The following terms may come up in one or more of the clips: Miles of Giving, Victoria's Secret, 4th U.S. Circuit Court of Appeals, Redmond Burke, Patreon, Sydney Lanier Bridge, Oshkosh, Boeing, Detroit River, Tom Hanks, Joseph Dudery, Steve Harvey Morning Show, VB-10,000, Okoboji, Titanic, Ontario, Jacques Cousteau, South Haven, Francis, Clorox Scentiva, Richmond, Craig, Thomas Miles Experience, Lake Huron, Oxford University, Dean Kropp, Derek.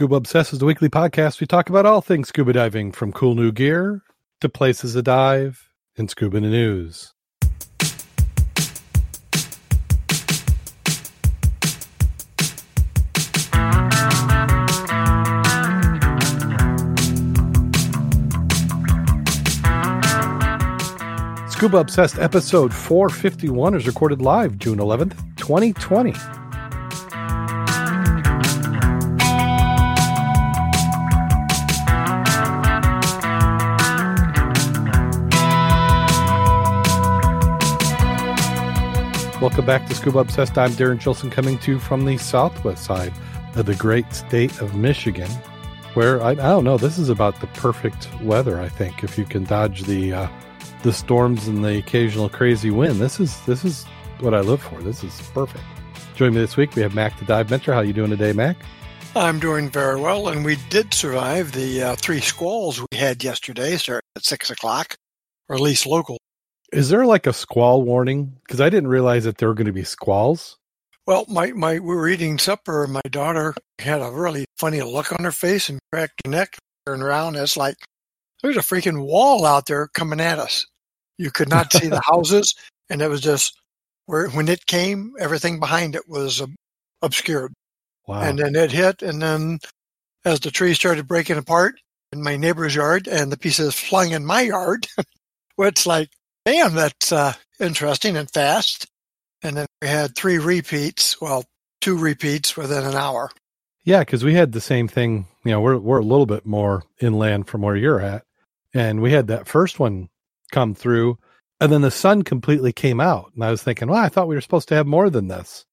Scuba Obsessed is the weekly podcast. We talk about all things scuba diving, from cool new gear to places to dive and scuba news. Scuba Obsessed episode 451 is recorded live June 11th, 2020. Welcome back to Scuba Obsessed. I'm Darren Chilson, coming to you from the southwest side of the great state of Michigan, where I don't know, this is about the perfect weather, I think, if you can dodge the storms and the occasional crazy wind. This is what I live for. This is perfect. Joining me this week, we have Mac, the dive mentor. How you doing today, Mac? I'm doing very well, and we did survive the three squalls we had yesterday, starting at 6 o'clock, or at least local. Is there like a squall warning? Because I didn't realize that there were going to be squalls. Well, we were eating supper, and my daughter had a really funny look on her face and cracked her neck, turned around, and it's like, there's a freaking wall out there coming at us. You could not see the houses, and it was just when it came, everything behind it was obscured. Wow. And then it hit, and then as the trees started breaking apart in my neighbor's yard and the pieces flung in my yard, it's like, damn, that's interesting and fast. And then we had two repeats within an hour. Yeah, because we had the same thing. You know, we're a little bit more inland from where you're at, and we had that first one come through, and then the sun completely came out, and I was thinking, well, I thought we were supposed to have more than this,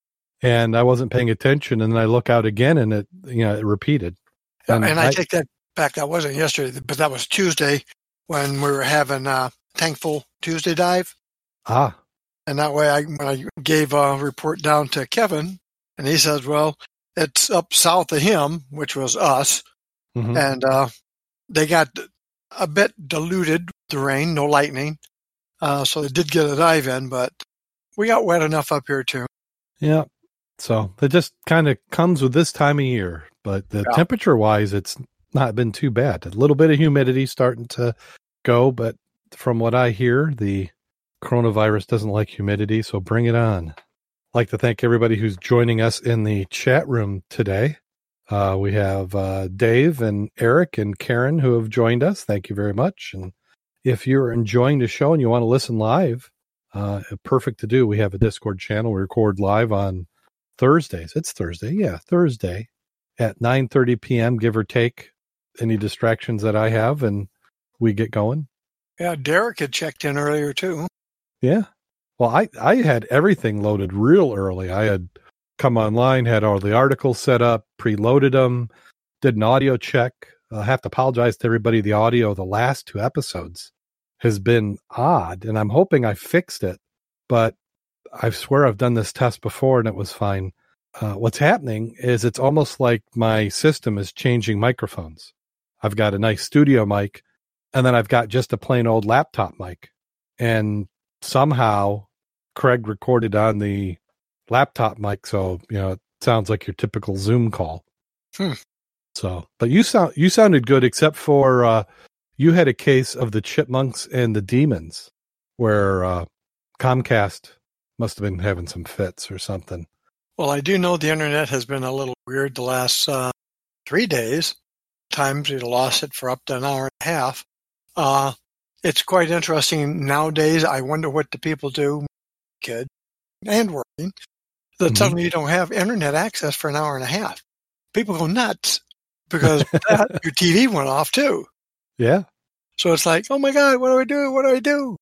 and I wasn't paying attention, and then I look out again, and it repeated. And I take that back. That wasn't yesterday, but that was Tuesday when we were having a Thankful Tuesday dive. And that way, when I gave a report down to Kevin, and he says, well, it's up south of him, which was us, and they got a bit diluted, the rain, no lightning, so they did get a dive in, but we got wet enough up here too. Yeah, so it just kind of comes with this time of year, but temperature-wise, it's not been too bad. A little bit of humidity starting to go, but from what I hear, the coronavirus doesn't like humidity, so bring it on. I'd like to thank everybody who's joining us in the chat room today. We have Dave and Eric and Karen who have joined us. Thank you very much. And if you're enjoying the show and you want to listen live, perfect to do. We have a Discord channel. We record live on Thursdays. It's Thursday. Yeah, Thursday at 9:30 p.m., give or take any distractions that I have, and we get going. Yeah, Derek had checked in earlier, too. Yeah. Well, I had everything loaded real early. I had come online, had all the articles set up, preloaded them, did an audio check. I have to apologize to everybody. The audio of the last two episodes has been odd, and I'm hoping I fixed it, but I swear I've done this test before, and it was fine. What's happening is it's almost like my system is changing microphones. I've got a nice studio mic, and then I've got just a plain old laptop mic, and somehow Craig recorded on the laptop mic, so it sounds like your typical Zoom call. So, but you sounded good, except for you had a case of the chipmunks and the demons, where Comcast must have been having some fits or something. Well, I do know the internet has been a little weird the last 3 days. Times we lost it for up to an hour and a half. It's quite interesting nowadays. I wonder what the people do, kid, and working, that suddenly you don't have internet access for an hour and a half. People go nuts because your TV went off too. Yeah. So it's like, oh my God, what do I do? What do I do?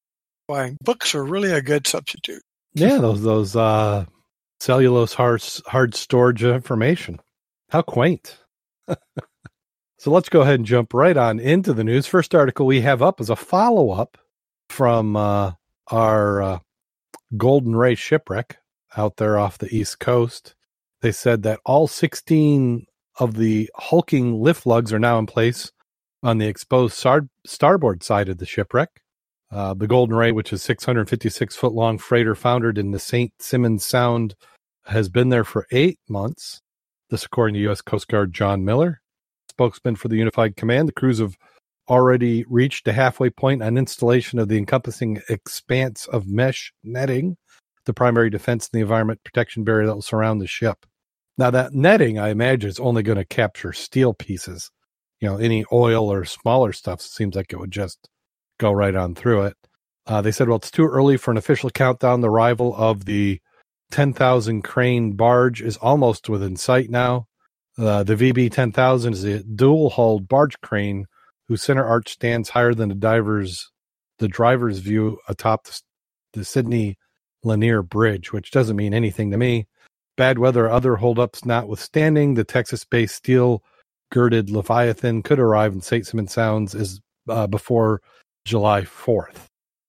Why, books are really a good substitute. Yeah, those cellulose hard storage of information. How quaint. So let's go ahead and jump right on into the news. First article we have up is a follow-up from our Golden Ray shipwreck out there off the East Coast. They said that all 16 of the hulking lift lugs are now in place on the exposed starboard side of the shipwreck. The Golden Ray, which is 656-foot-long freighter foundered in the St. Simons Sound, has been there for 8 months. This according to U.S. Coast Guard John Miller. spokesman for the Unified Command, the crews have already reached a halfway point on installation of the encompassing expanse of mesh netting, the primary defense and the environment protection barrier that will surround the ship. Now, that netting, I imagine, is only going to capture steel pieces. You know, any oil or smaller stuff, seems like it would just go right on through it. They said, well, it's too early for an official countdown. The arrival of the 10,000 crane barge is almost within sight now. The VB-10,000 is a dual-hulled barge crane whose center arch stands higher than the driver's view atop the Sydney Lanier Bridge, which doesn't mean anything to me. Bad weather or other holdups notwithstanding, the Texas-based steel-girded Leviathan could arrive in St. Simons Sound before July 4th.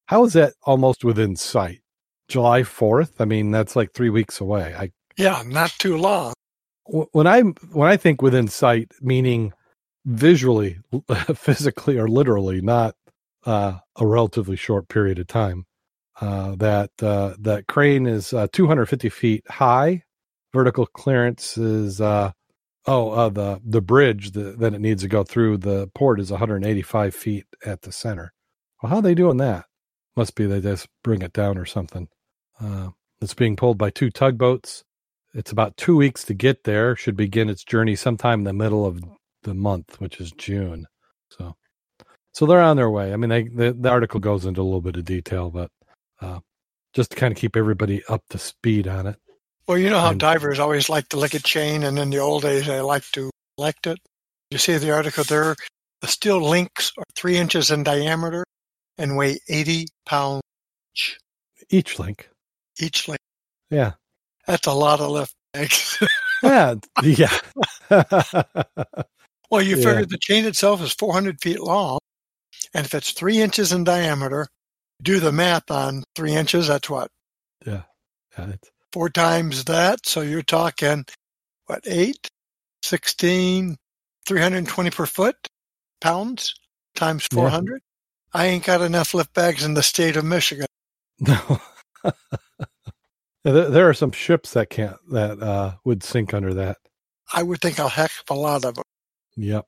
How is that almost within sight? July 4th? I mean, that's like 3 weeks away. Yeah, not too long. When I think within sight, meaning visually, physically, or literally, not a relatively short period of time. That crane is 250 feet high. Vertical clearance is the bridge that it needs to go through the port is 185 feet at the center. Well, how are they doing that? Must be they just bring it down or something. It's being pulled by two tugboats. It's about 2 weeks to get there. Should begin its journey sometime in the middle of the month, which is June. So they're on their way. I mean, the article goes into a little bit of detail, but just to kind of keep everybody up to speed on it. Well, you know how divers always like to lick a chain, and in the old days they like to lick it. You see the article there, the steel links are 3 inches in diameter and weigh 80 pounds each. Each link? Each link. Yeah. That's a lot of lift bags. Yeah. Well, you figure the chain itself is 400 feet long, and if it's 3 inches in diameter, do the math on 3 inches, that's what? Yeah. It's 4 times that, so you're talking, 8, 16, 320 per foot pounds times 400? Yeah. I ain't got enough lift bags in the state of Michigan. No. There are some ships that would sink under that. I would think a heck of a lot of them. Yep.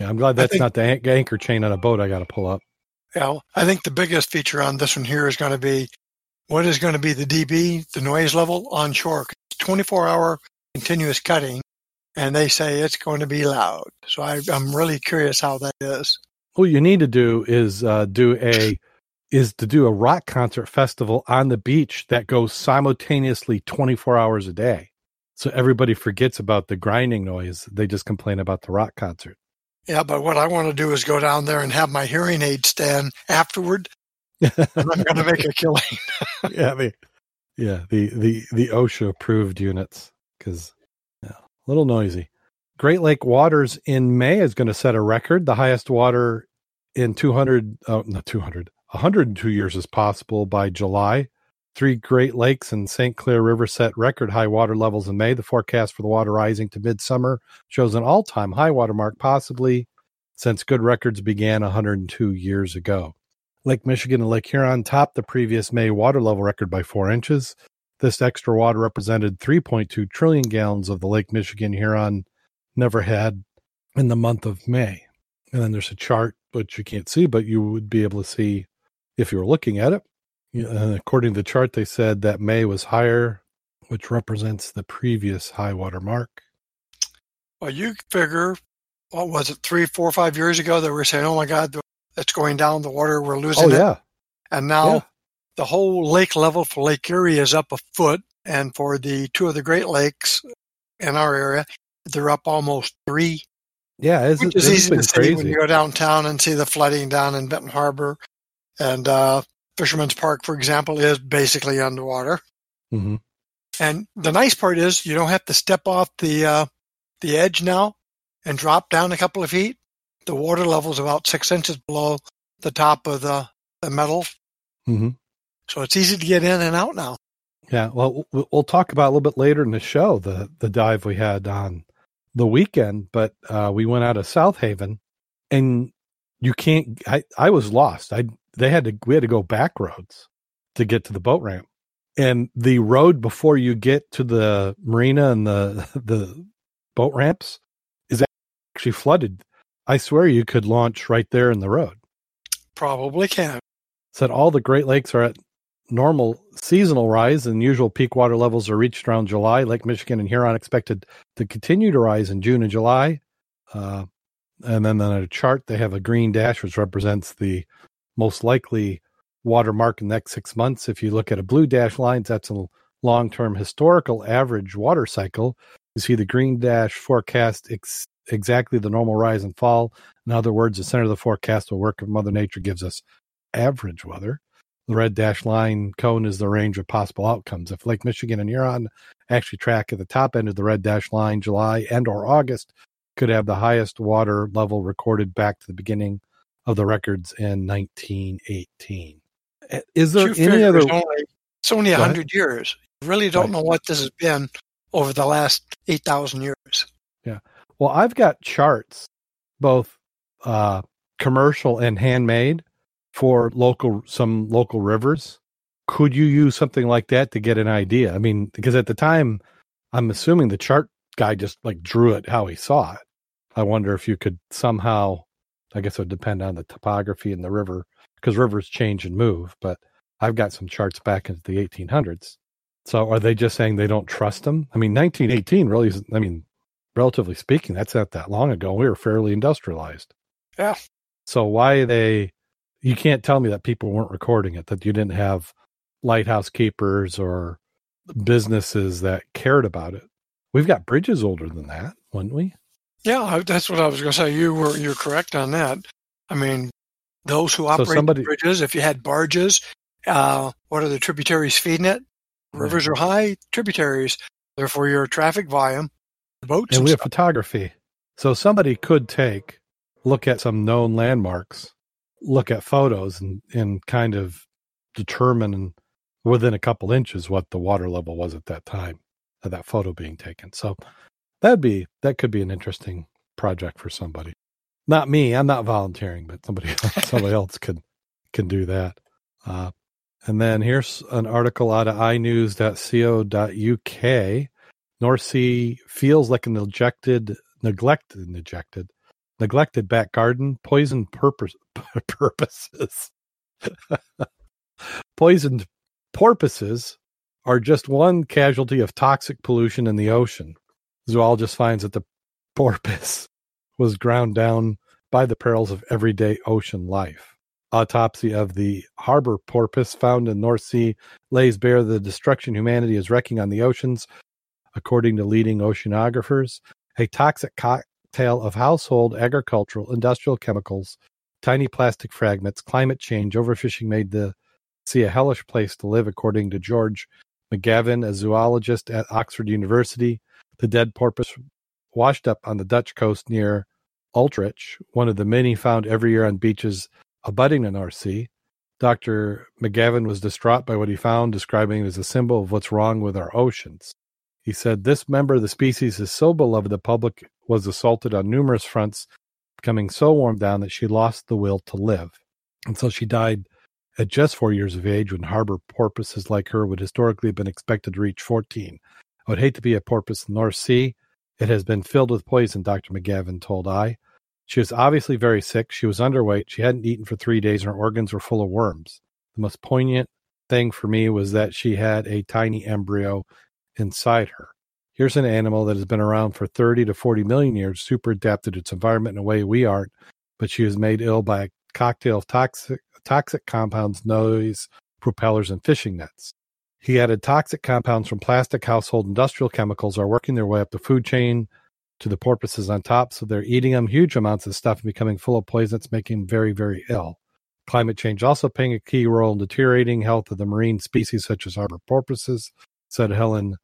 Yeah, I'm glad that's not the anchor chain on a boat I got to pull up. Yeah, I think the biggest feature on this one here is going to be what is going to be the dB, the noise level on shore. 24-hour continuous cutting, and they say it's going to be loud. So I'm really curious how that is. What you need to do is do a rock concert festival on the beach that goes simultaneously 24 hours a day. So everybody forgets about the grinding noise. They just complain about the rock concert. Yeah, but what I want to do is go down there and have my hearing aid stand afterward. And I'm going to make a killing. The OSHA approved units because a little noisy. Great Lake waters in May is going to set a record. The highest water in 102 years is possible by July. 3 Great Lakes and St. Clair River set record high water levels in May. The forecast for the water rising to midsummer shows an all-time high water mark, possibly since good records began 102 years ago. Lake Michigan and Lake Huron topped the previous May water level record by 4 inches. This extra water represented 3.2 trillion gallons of the Lake Michigan Huron never had in the month of May. And then there's a chart, which you can't see, but you would be able to see if you were looking at it. And according to the chart, they said that May was higher, which represents the previous high water mark. Well, you figure, what was it, 3, 4, 5 years ago, they were saying, oh my God, it's going down the water, we're losing it. And now the whole lake level for Lake Erie is up 1 foot, and for the 2 of the Great Lakes in our area, they're up almost 3. Yeah, which is easy to see when you go downtown and see the flooding down in Benton Harbor, and Fisherman's Park, for example, is basically underwater. Mm-hmm. And the nice part is you don't have to step off the edge now and drop down a couple of feet. The water level is about 6 inches below the top of the metal. Mm-hmm. So it's easy to get in and out now. Yeah, well, we'll talk about a little bit later in the show, the dive we had on the weekend, but we went out of South Haven, and you can't, I was lost. We had to go back roads to get to the boat ramp, and the road before you get to the marina and the boat ramps is actually flooded I swear you could launch right there in the road. Probably can. Said all the Great Lakes are at normal seasonal rise and usual peak water levels are reached around July. Lake Michigan and Huron expected to continue to rise in June and July. And then on a chart, they have a green dash, which represents the most likely watermark in the next 6 months. If you look at a blue dash line, that's a long-term historical average water cycle. You see the green dash forecast exactly the normal rise and fall. In other words, the center of the forecast will work if Mother Nature gives us average weather. The red dash line cone is the range of possible outcomes. If Lake Michigan and Huron actually track at the top end of the red dash line, July and or August could have the highest water level recorded back to the beginning of the records in 1918. Is there any other? It's only 100 years. You really don't know what this has been over the last 8,000 years. Yeah. Well, I've got charts, both commercial and handmade, for some local rivers. Could you use something like that to get an idea? I mean, because at the time, I'm assuming the chart guy just like drew it how he saw it. I wonder if you could somehow, I guess it would depend on the topography and the river, because rivers change and move, but I've got some charts back into the 1800s. So are they just saying they don't trust them? I mean, 1918 really isn't, I mean, relatively speaking, that's not that long ago. We were fairly industrialized. Yeah. So why they... You can't tell me that people weren't recording it, that you didn't have lighthouse keepers or businesses that cared about it. We've got bridges older than that, wouldn't we? Yeah, that's what I was going to say. You're correct on that. I mean, those who operate bridges, if you had barges, what are the tributaries feeding it? Rivers are high, tributaries. Therefore, your traffic volume, boats and we have photography. So somebody could look at some known landmarks, look at photos and kind of determine within a couple inches what the water level was at that time of that photo being taken. So that could be an interesting project for somebody. Not me, I'm not volunteering, but somebody else can do that. And then here's an article out of inews.co.uk. North Sea feels like a neglected back garden, Poisoned porpoises are just one casualty of toxic pollution in the ocean. Zoologist finds that the porpoise was ground down by the perils of everyday ocean life. Autopsy of the harbor porpoise found in North Sea lays bare the destruction humanity is wrecking on the oceans, according to leading oceanographers. A toxic cocktail of household, agricultural, industrial chemicals, tiny plastic fragments, climate change, overfishing made the sea a hellish place to live, according to George McGavin, a zoologist at Oxford University. The dead porpoise washed up on the Dutch coast near Utrecht, one of the many found every year on beaches abutting the North Sea. Dr. McGavin was distraught by what he found, describing it as a symbol of what's wrong with our oceans. He said, "This member of the species is so beloved the public was assaulted on numerous fronts, becoming so worn down that she lost the will to live. And so she died at just 4 years of age when harbor porpoises like her would historically have been expected to reach 14. I would hate to be a porpoise in the North Sea. It has been filled with poison," Dr. McGavin told I. "She was obviously very sick. She was underweight. She hadn't eaten for 3 days, and her organs were full of worms. The most poignant thing for me was that she had a tiny embryo inside her. Here's an animal that has been around for 30 to 40 million years, super adapted to its environment in a way we aren't, but she was made ill by a cocktail of toxic compounds, noise, propellers, and fishing nets." He added, "Toxic compounds from plastic, household, industrial chemicals are working their way up the food chain to the porpoises on top, so they're eating them, huge amounts of stuff, and becoming full of poison that's making them very, very ill. Climate change also playing a key role in deteriorating health of the marine species such as harbor porpoises," said Helen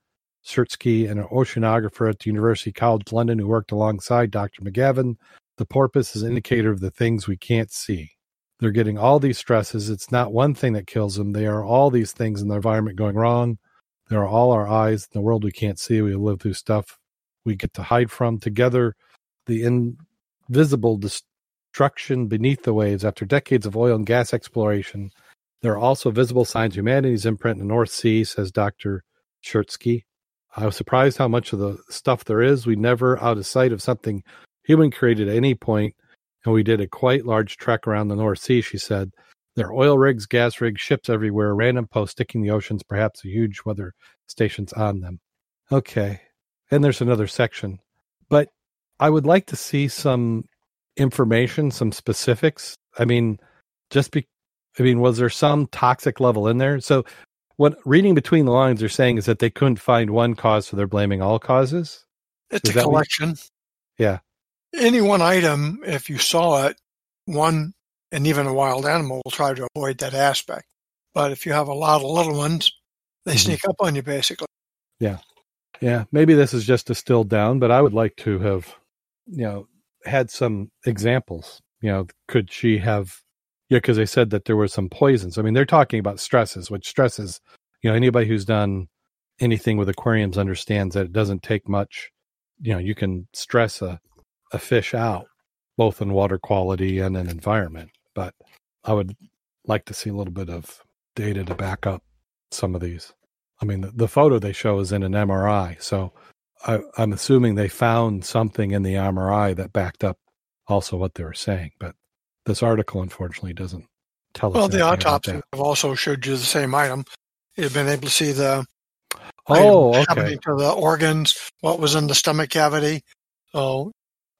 Schertzky, an oceanographer at the University College London who worked alongside Dr. McGavin. "The porpoise is an indicator of the things we can't see. They're getting all these stresses. It's not one thing that kills them. They are all these things in the environment going wrong. They are all our eyes in the world we can't see. We live through stuff we get to hide from. Together, the invisible destruction beneath the waves after decades of oil and gas exploration. There are also visible signs of humanity's imprint in the North Sea," says Dr. Schertzky. "I was surprised how much of the stuff there is. We never out of sight of something human created at any point. and we did a quite large trek around the North Sea, she said. There are oil rigs, gas rigs, ships everywhere, random posts sticking the oceans, perhaps huge weather stations on them. Okay. And there's another section. But I would like to see some information, some specifics. I mean, was there some toxic level in there? So what reading between the lines they're saying is that they couldn't find one cause, so they're blaming all causes. It's a collection. Yeah. Any one item, if you saw it, one and even a wild animal will try to avoid that aspect. But if you have a lot of little ones, they sneak up on you, basically. Yeah. Yeah. Maybe this is just distilled down, but I would like to have, had some examples. Could she have, because they said that there were some poisons. I mean, they're talking about stresses, which stresses, anybody who's done anything with aquariums understands that it doesn't take much. You can stress a fish out, both in water quality and in environment. But I would like to see a little bit of data to back up some of these. I mean, the photo they show is in an MRI, so I'm assuming they found something in the MRI that backed up also what they were saying. But this article, unfortunately, doesn't tell us. Well, the autopsy also showed you the same item. You've been able to see happening to the organs, what was in the stomach cavity. So,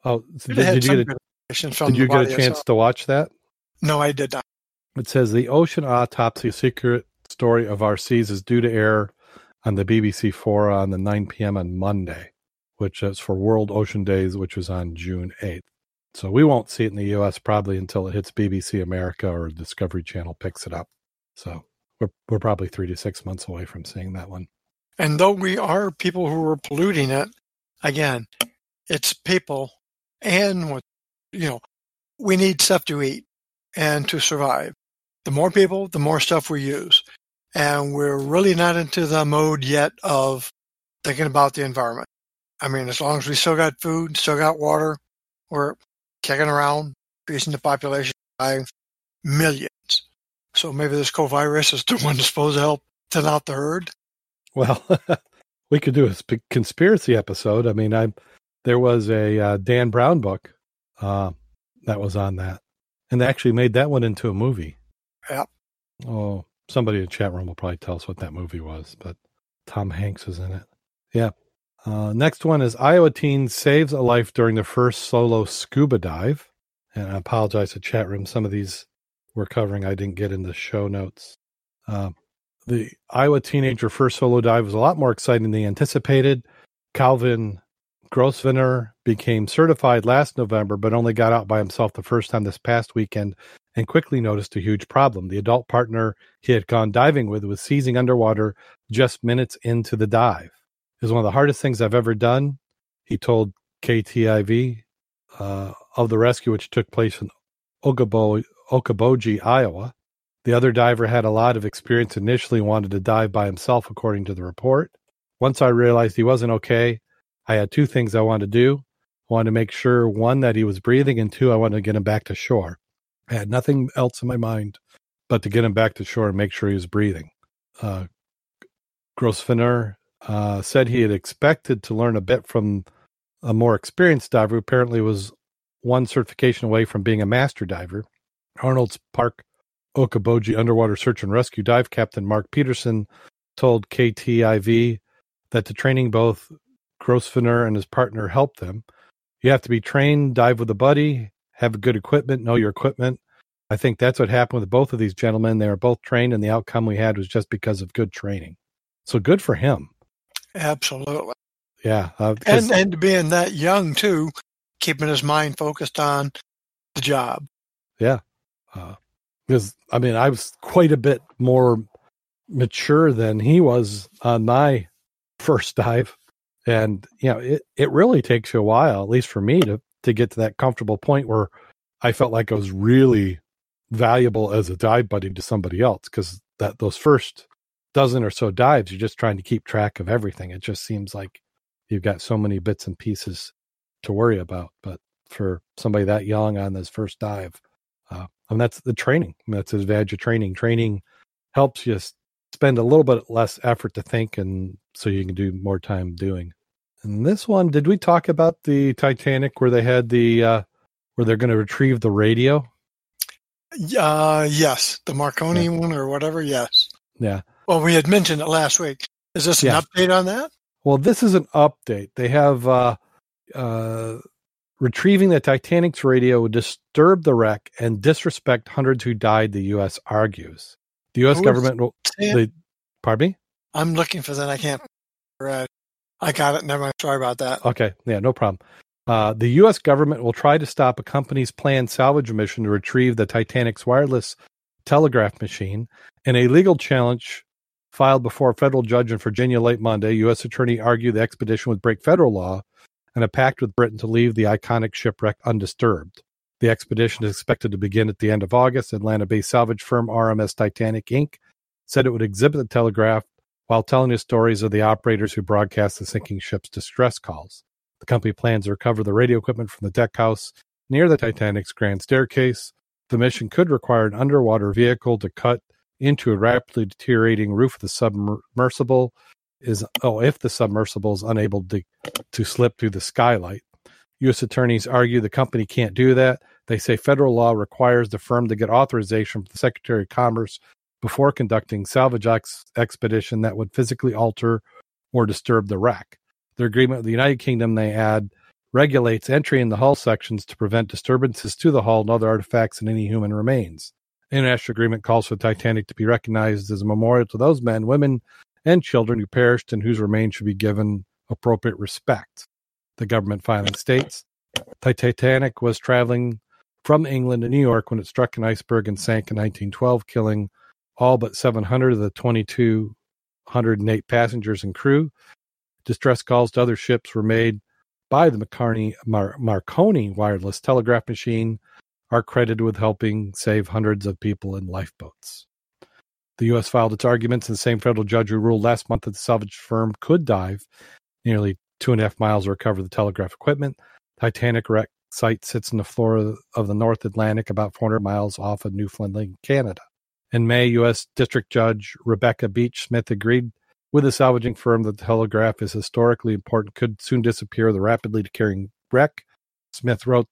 did you get a chance to watch that? No, I did not. It says the ocean autopsy secret story of our seas is due to air on the BBC4 on the 9 p.m. on Monday, which is for World Ocean Days, which was on June 8th. So we won't see it in the U.S. probably until it hits BBC America or Discovery Channel picks it up. So we're probably 3 to 6 months away from seeing that one. And though we are people who are polluting it, again, it's people. And we need stuff to eat and to survive. The more people, the more stuff we use. And we're really not into the mode yet of thinking about the environment. I mean, as long as we still got food, still got water, we're kicking around, increasing the population by millions. So maybe this co-virus is the one that's supposed to help thin out the herd. Well, we could do a conspiracy episode. I mean, there was a Dan Brown book that was on that. And they actually made that one into a movie. Yeah. Oh, somebody in the chat room will probably tell us what that movie was, but Tom Hanks is in it. Yeah. Next one is Iowa teen saves a life during the first solo scuba dive. And I apologize to chat room. Some of these we're covering I didn't get in the show notes. The Iowa teenager first solo dive was a lot more exciting than anticipated. Calvin Grosvenor became certified last November, but only got out by himself the first time this past weekend and quickly noticed a huge problem. The adult partner he had gone diving with was seizing underwater just minutes into the dive. It was one of the hardest things I've ever done, he told KTIV of the rescue, which took place in Okoboji, Iowa. The other diver had a lot of experience initially and wanted to dive by himself, according to the report. Once I realized he wasn't okay, I had two things I wanted to do. I wanted to make sure, one, that he was breathing, and two, I wanted to get him back to shore. I had nothing else in my mind but to get him back to shore and make sure he was breathing. Grosvenor said he had expected to learn a bit from a more experienced diver, who apparently was one certification away from being a master diver. Arnold's Park Okoboji underwater search and rescue dive captain Mark Peterson told KTIV that the training both Grosvenor and his partner helped them. You have to be trained, dive with a buddy, have good equipment, know your equipment. I think that's what happened with both of these gentlemen. They were both trained, and the outcome we had was just because of good training. So good for him. Absolutely. Yeah. And being that young, too, keeping his mind focused on the job. Yeah. Because, I was quite a bit more mature than he was on my first dive. And, it really takes you a while, at least for me, to get to that comfortable point where I felt like I was really valuable as a dive buddy to somebody else, because those first dozen or so dives, you're just trying to keep track of everything. It just seems like you've got so many bits and pieces to worry about. But for somebody that young on this first dive, that's the training. That's the advantage of training. Training helps you spend a little bit less effort to think, and so you can do more time doing. And this one, did we talk about the Titanic where they had the where they're going to retrieve the radio? Yes. The Marconi one or whatever, yes. Yeah. Well, we had mentioned it last week. Is this an update on that? Well, this is an update. They have retrieving the Titanic's radio would disturb the wreck and disrespect hundreds who died, the U.S. argues. The U.S. government will... Pardon me? I'm looking for that. I can't... I got it. Never mind. Sorry about that. Okay. Yeah, no problem. The U.S. government will try to stop a company's planned salvage mission to retrieve the Titanic's wireless telegraph machine. In a legal challenge filed before a federal judge in Virginia late Monday, U.S. attorney argued the expedition would break federal law and a pact with Britain to leave the iconic shipwreck undisturbed. The expedition is expected to begin at the end of August. Atlanta-based salvage firm RMS Titanic, Inc. said it would exhibit the telegraph while telling the stories of the operators who broadcast the sinking ship's distress calls. The company plans to recover the radio equipment from the deck house near the Titanic's grand staircase. The mission could require an underwater vehicle to cut into a rapidly deteriorating roof of the submersible if the submersible is unable to slip through the skylight. U.S. attorneys argue the company can't do that. They say federal law requires the firm to get authorization from the Secretary of Commerce before conducting salvage expedition that would physically alter or disturb the wreck. Their agreement with the United Kingdom, they add, regulates entry in the hull sections to prevent disturbances to the hull and other artifacts and any human remains. The international agreement calls for the Titanic to be recognized as a memorial to those men, women, and children who perished and whose remains should be given appropriate respect. The government filing states, the Titanic was traveling from England to New York when it struck an iceberg and sank in 1912, killing all but 700 of the 2,208 passengers and crew. Distress calls to other ships were made by the Marconi wireless telegraph machine are credited with helping save hundreds of people in lifeboats. The U.S. filed its arguments, and the same federal judge who ruled last month that the salvage firm could dive nearly 2.5 miles to recover the telegraph equipment. Titanic wreck site sits in the floor of the North Atlantic, about 400 miles off of Newfoundland, Canada. In May, U.S. District Judge Rebecca Beach Smith agreed with the salvaging firm that the telegraph is historically important, could soon disappear the rapidly deteriorating wreck. Smith wrote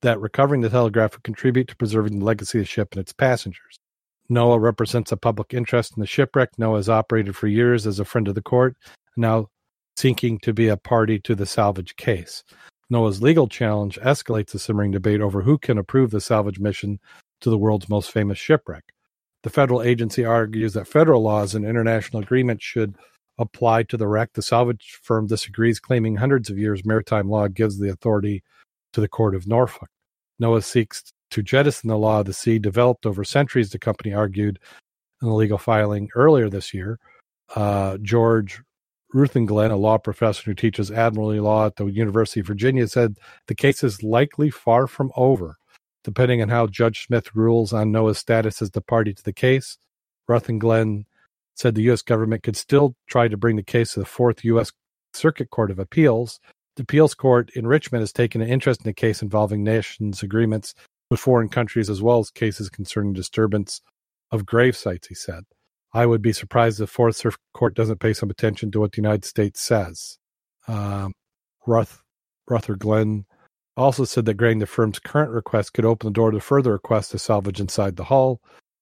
that recovering the telegraph would contribute to preserving the legacy of the ship and its passengers. NOAA represents a public interest in the shipwreck. NOAA has operated for years as a friend of the court, now seeking to be a party to the salvage case. NOAA's legal challenge escalates the simmering debate over who can approve the salvage mission to the world's most famous shipwreck. The federal agency argues that federal laws and international agreements should apply to the wreck. The salvage firm disagrees, claiming hundreds of years maritime law gives the authority to the Court of Norfolk. NOAA seeks to jettison the law of the sea developed over centuries, the company argued in a legal filing earlier this year. George Ruthenglen, a law professor who teaches admiralty law at the University of Virginia, said the case is likely far from over. Depending on how Judge Smith rules on NOAA's status as the party to the case, Ruthenglen said the U.S. government could still try to bring the case to the 4th U.S. Circuit Court of Appeals. The appeals court in Richmond has taken an interest in a case involving nations' agreements with foreign countries as well as cases concerning disturbance of grave sites, he said. I would be surprised if the 4th Circuit Court doesn't pay some attention to what the United States says. Ruthenglen also said that granting the firm's current request could open the door to further requests to salvage inside the hull.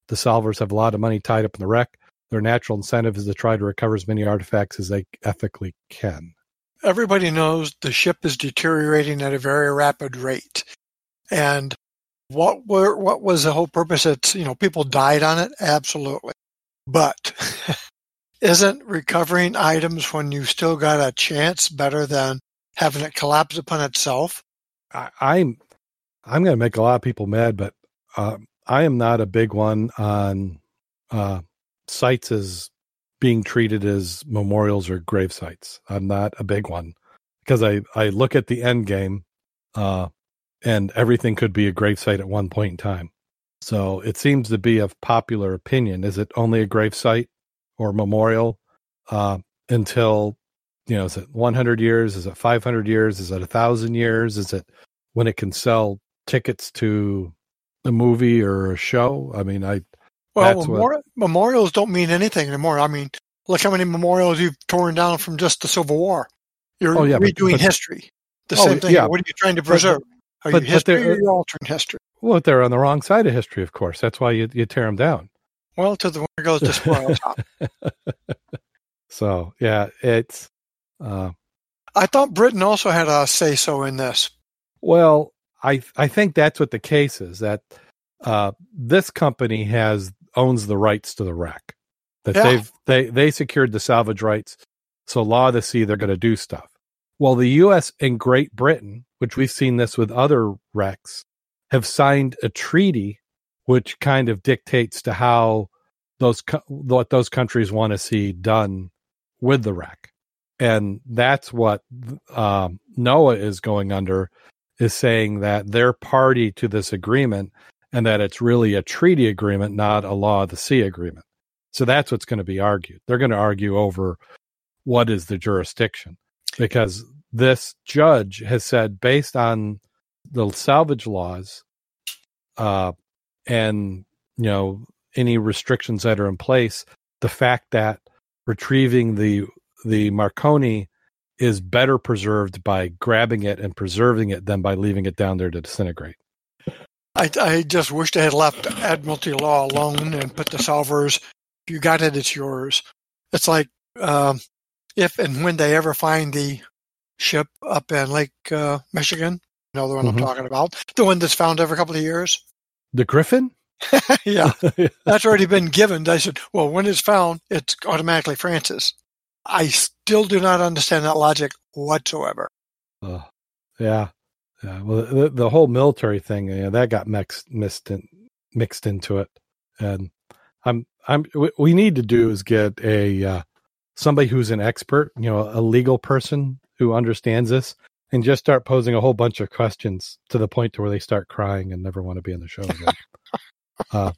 The salvors have a lot of money tied up in the wreck. Their natural incentive is to try to recover as many artifacts as they ethically can. Everybody knows the ship is deteriorating at a very rapid rate. And what was the whole purpose? It's, you know, people died on it, absolutely. But isn't recovering items when you still got a chance better than having it collapse upon itself? I'm going to make a lot of people mad, but I am not a big one on sites as being treated as memorials or grave sites. I'm not a big one because I look at the end game and everything could be a grave site at one point in time. So it seems to be of popular opinion. Is it only a grave site or memorial until... You know, is it 100 years? Is it 500 years? Is it 1,000 years? Is it when it can sell tickets to a movie or a show? I mean, memorials don't mean anything anymore. I mean, look how many memorials you've torn down from just the Civil War. You're redoing history. The same thing. Yeah. What are you trying to preserve? Are you history or you altering history? Well, they're on the wrong side of history, of course. That's why you tear them down. Well, to the winner goes the spoil top. So, yeah, it's... I thought Britain also had a say-so in this. Well, I think that's what the case is, that this company owns the rights to the wreck. That they secured the salvage rights, so law of the sea, they're going to do stuff. Well, the U.S. and Great Britain, which we've seen this with other wrecks, have signed a treaty which kind of dictates to how what those countries want to see done with the wreck. And that's what NOAA is going under, is saying that they're party to this agreement and that it's really a treaty agreement, not a law of the sea agreement. So that's what's going to be argued. They're going to argue over what is the jurisdiction, because this judge has said, based on the salvage laws and any restrictions that are in place, the fact that retrieving the Marconi is better preserved by grabbing it and preserving it than by leaving it down there to disintegrate. I just wish they had left Admiralty law alone and put the salvors. If you got it, it's yours. It's like if and when they ever find the ship up in Lake Michigan, the one I'm talking about, the one that's found every couple of years. The Griffin? Yeah. That's already been given. They said, well, when it's found, it's automatically Francis. I still do not understand that logic whatsoever. Yeah. Well, the whole military thing, that got mixed into it. And what we need to do is get a somebody who's an expert, a legal person who understands this, and just start posing a whole bunch of questions to the point to where they start crying and never want to be on the show again.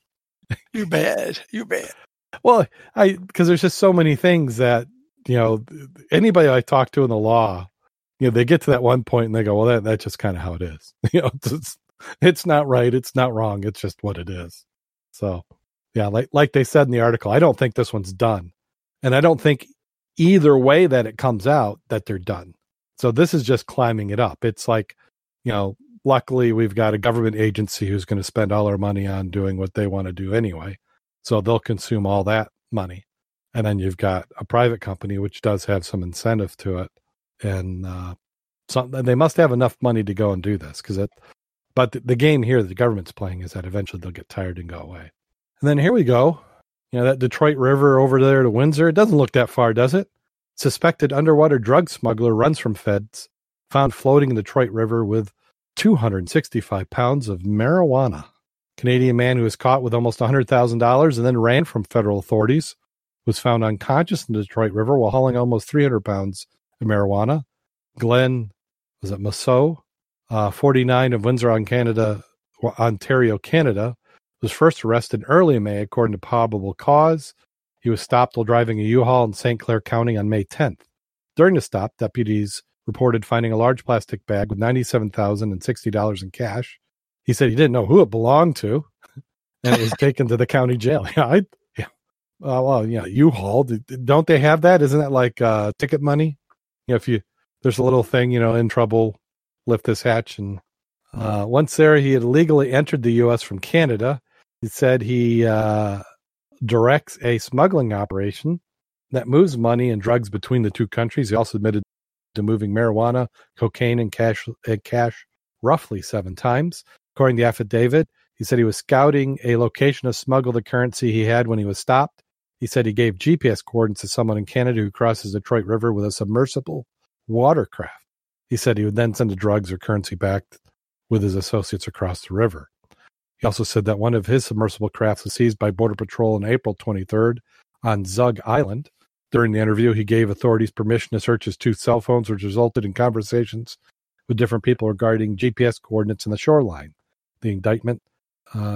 You bad. Well, because there's just so many things that, anybody I talk to in the law, they get to that one point and they go, well, that's just kind of how it is. It's not right. It's not wrong. It's just what it is. So, yeah, like they said in the article, I don't think this one's done. And I don't think either way that it comes out that they're done. So this is just climbing it up. It's like, luckily we've got a government agency who's going to spend all our money on doing what they want to do anyway. So they'll consume all that money. And then you've got a private company, which does have some incentive to it. And they must have enough money to go and do this. But the game here that the government's playing is that eventually they'll get tired and go away. And then here we go. That Detroit River over there to Windsor. It doesn't look that far, does it? Suspected underwater drug smuggler runs from feds, found floating in the Detroit River with 265 pounds of marijuana. Canadian man who was caught with almost $100,000 and then ran from federal authorities was found unconscious in the Detroit River while hauling almost 300 pounds of marijuana. Glenn, Masseau, 49 of Windsor, Ontario, Canada, was first arrested early in May according to probable cause. He was stopped while driving a U-Haul in St. Clair County on May 10th. During the stop, deputies reported finding a large plastic bag with $97,060 in cash. He said he didn't know who it belonged to, and it was taken to the county jail. U-Haul. Don't they have that? Isn't that like ticket money? There's a little thing, in trouble, lift this hatch. And once there, he had illegally entered the U.S. from Canada. He said he directs a smuggling operation that moves money and drugs between the two countries. He also admitted to moving marijuana, cocaine, and cash roughly 7 times. According to the affidavit, he said he was scouting a location to smuggle the currency he had when he was stopped. He said he gave GPS coordinates to someone in Canada who crosses the Detroit River with a submersible watercraft. He said he would then send the drugs or currency back with his associates across the river. He also said that one of his submersible crafts was seized by Border Patrol on April 23rd on Zug Island. During the interview, he gave authorities permission to search his 2 cell phones, which resulted in conversations with different people regarding GPS coordinates in the shoreline. The indictment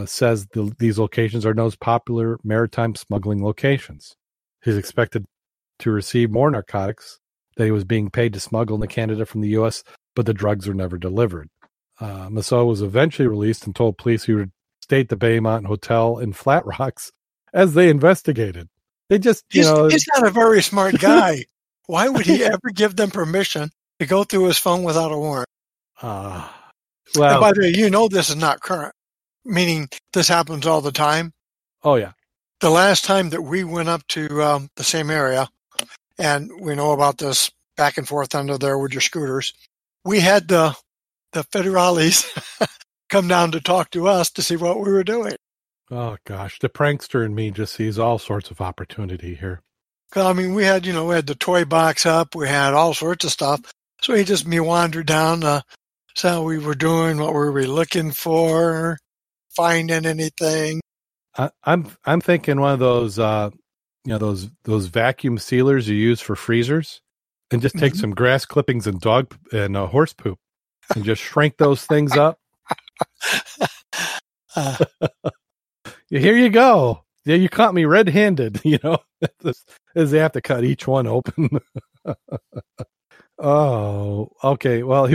says these locations are known as popular maritime smuggling locations. He's expected to receive more narcotics that he was being paid to smuggle into Canada from the U.S., but the drugs were never delivered. Masseau was eventually released and told police he would stay at the Baymont Hotel in Flat Rocks as they investigated. They just, he's not a very smart guy. Why would he ever give them permission to go through his phone without a warrant? Well, and by the way, you know this is not current, meaning this happens all the time. Oh, yeah. The last time that we went up to the same area, and we know about this back and forth under there with your scooters, we had the federales come down to talk to us to see what we were doing. Oh, gosh. The prankster in me just sees all sorts of opportunity here. I mean, we had, we had the toy box up. We had all sorts of stuff. So he just meandered down, saw what we were doing, what were we looking for, finding anything. I'm thinking one of those, those vacuum sealers you use for freezers, and just take some grass clippings and dog and horse poop, and just shrink those things up. Here you go. Yeah, you caught me red-handed, as they have to cut each one open. Oh, okay. Well,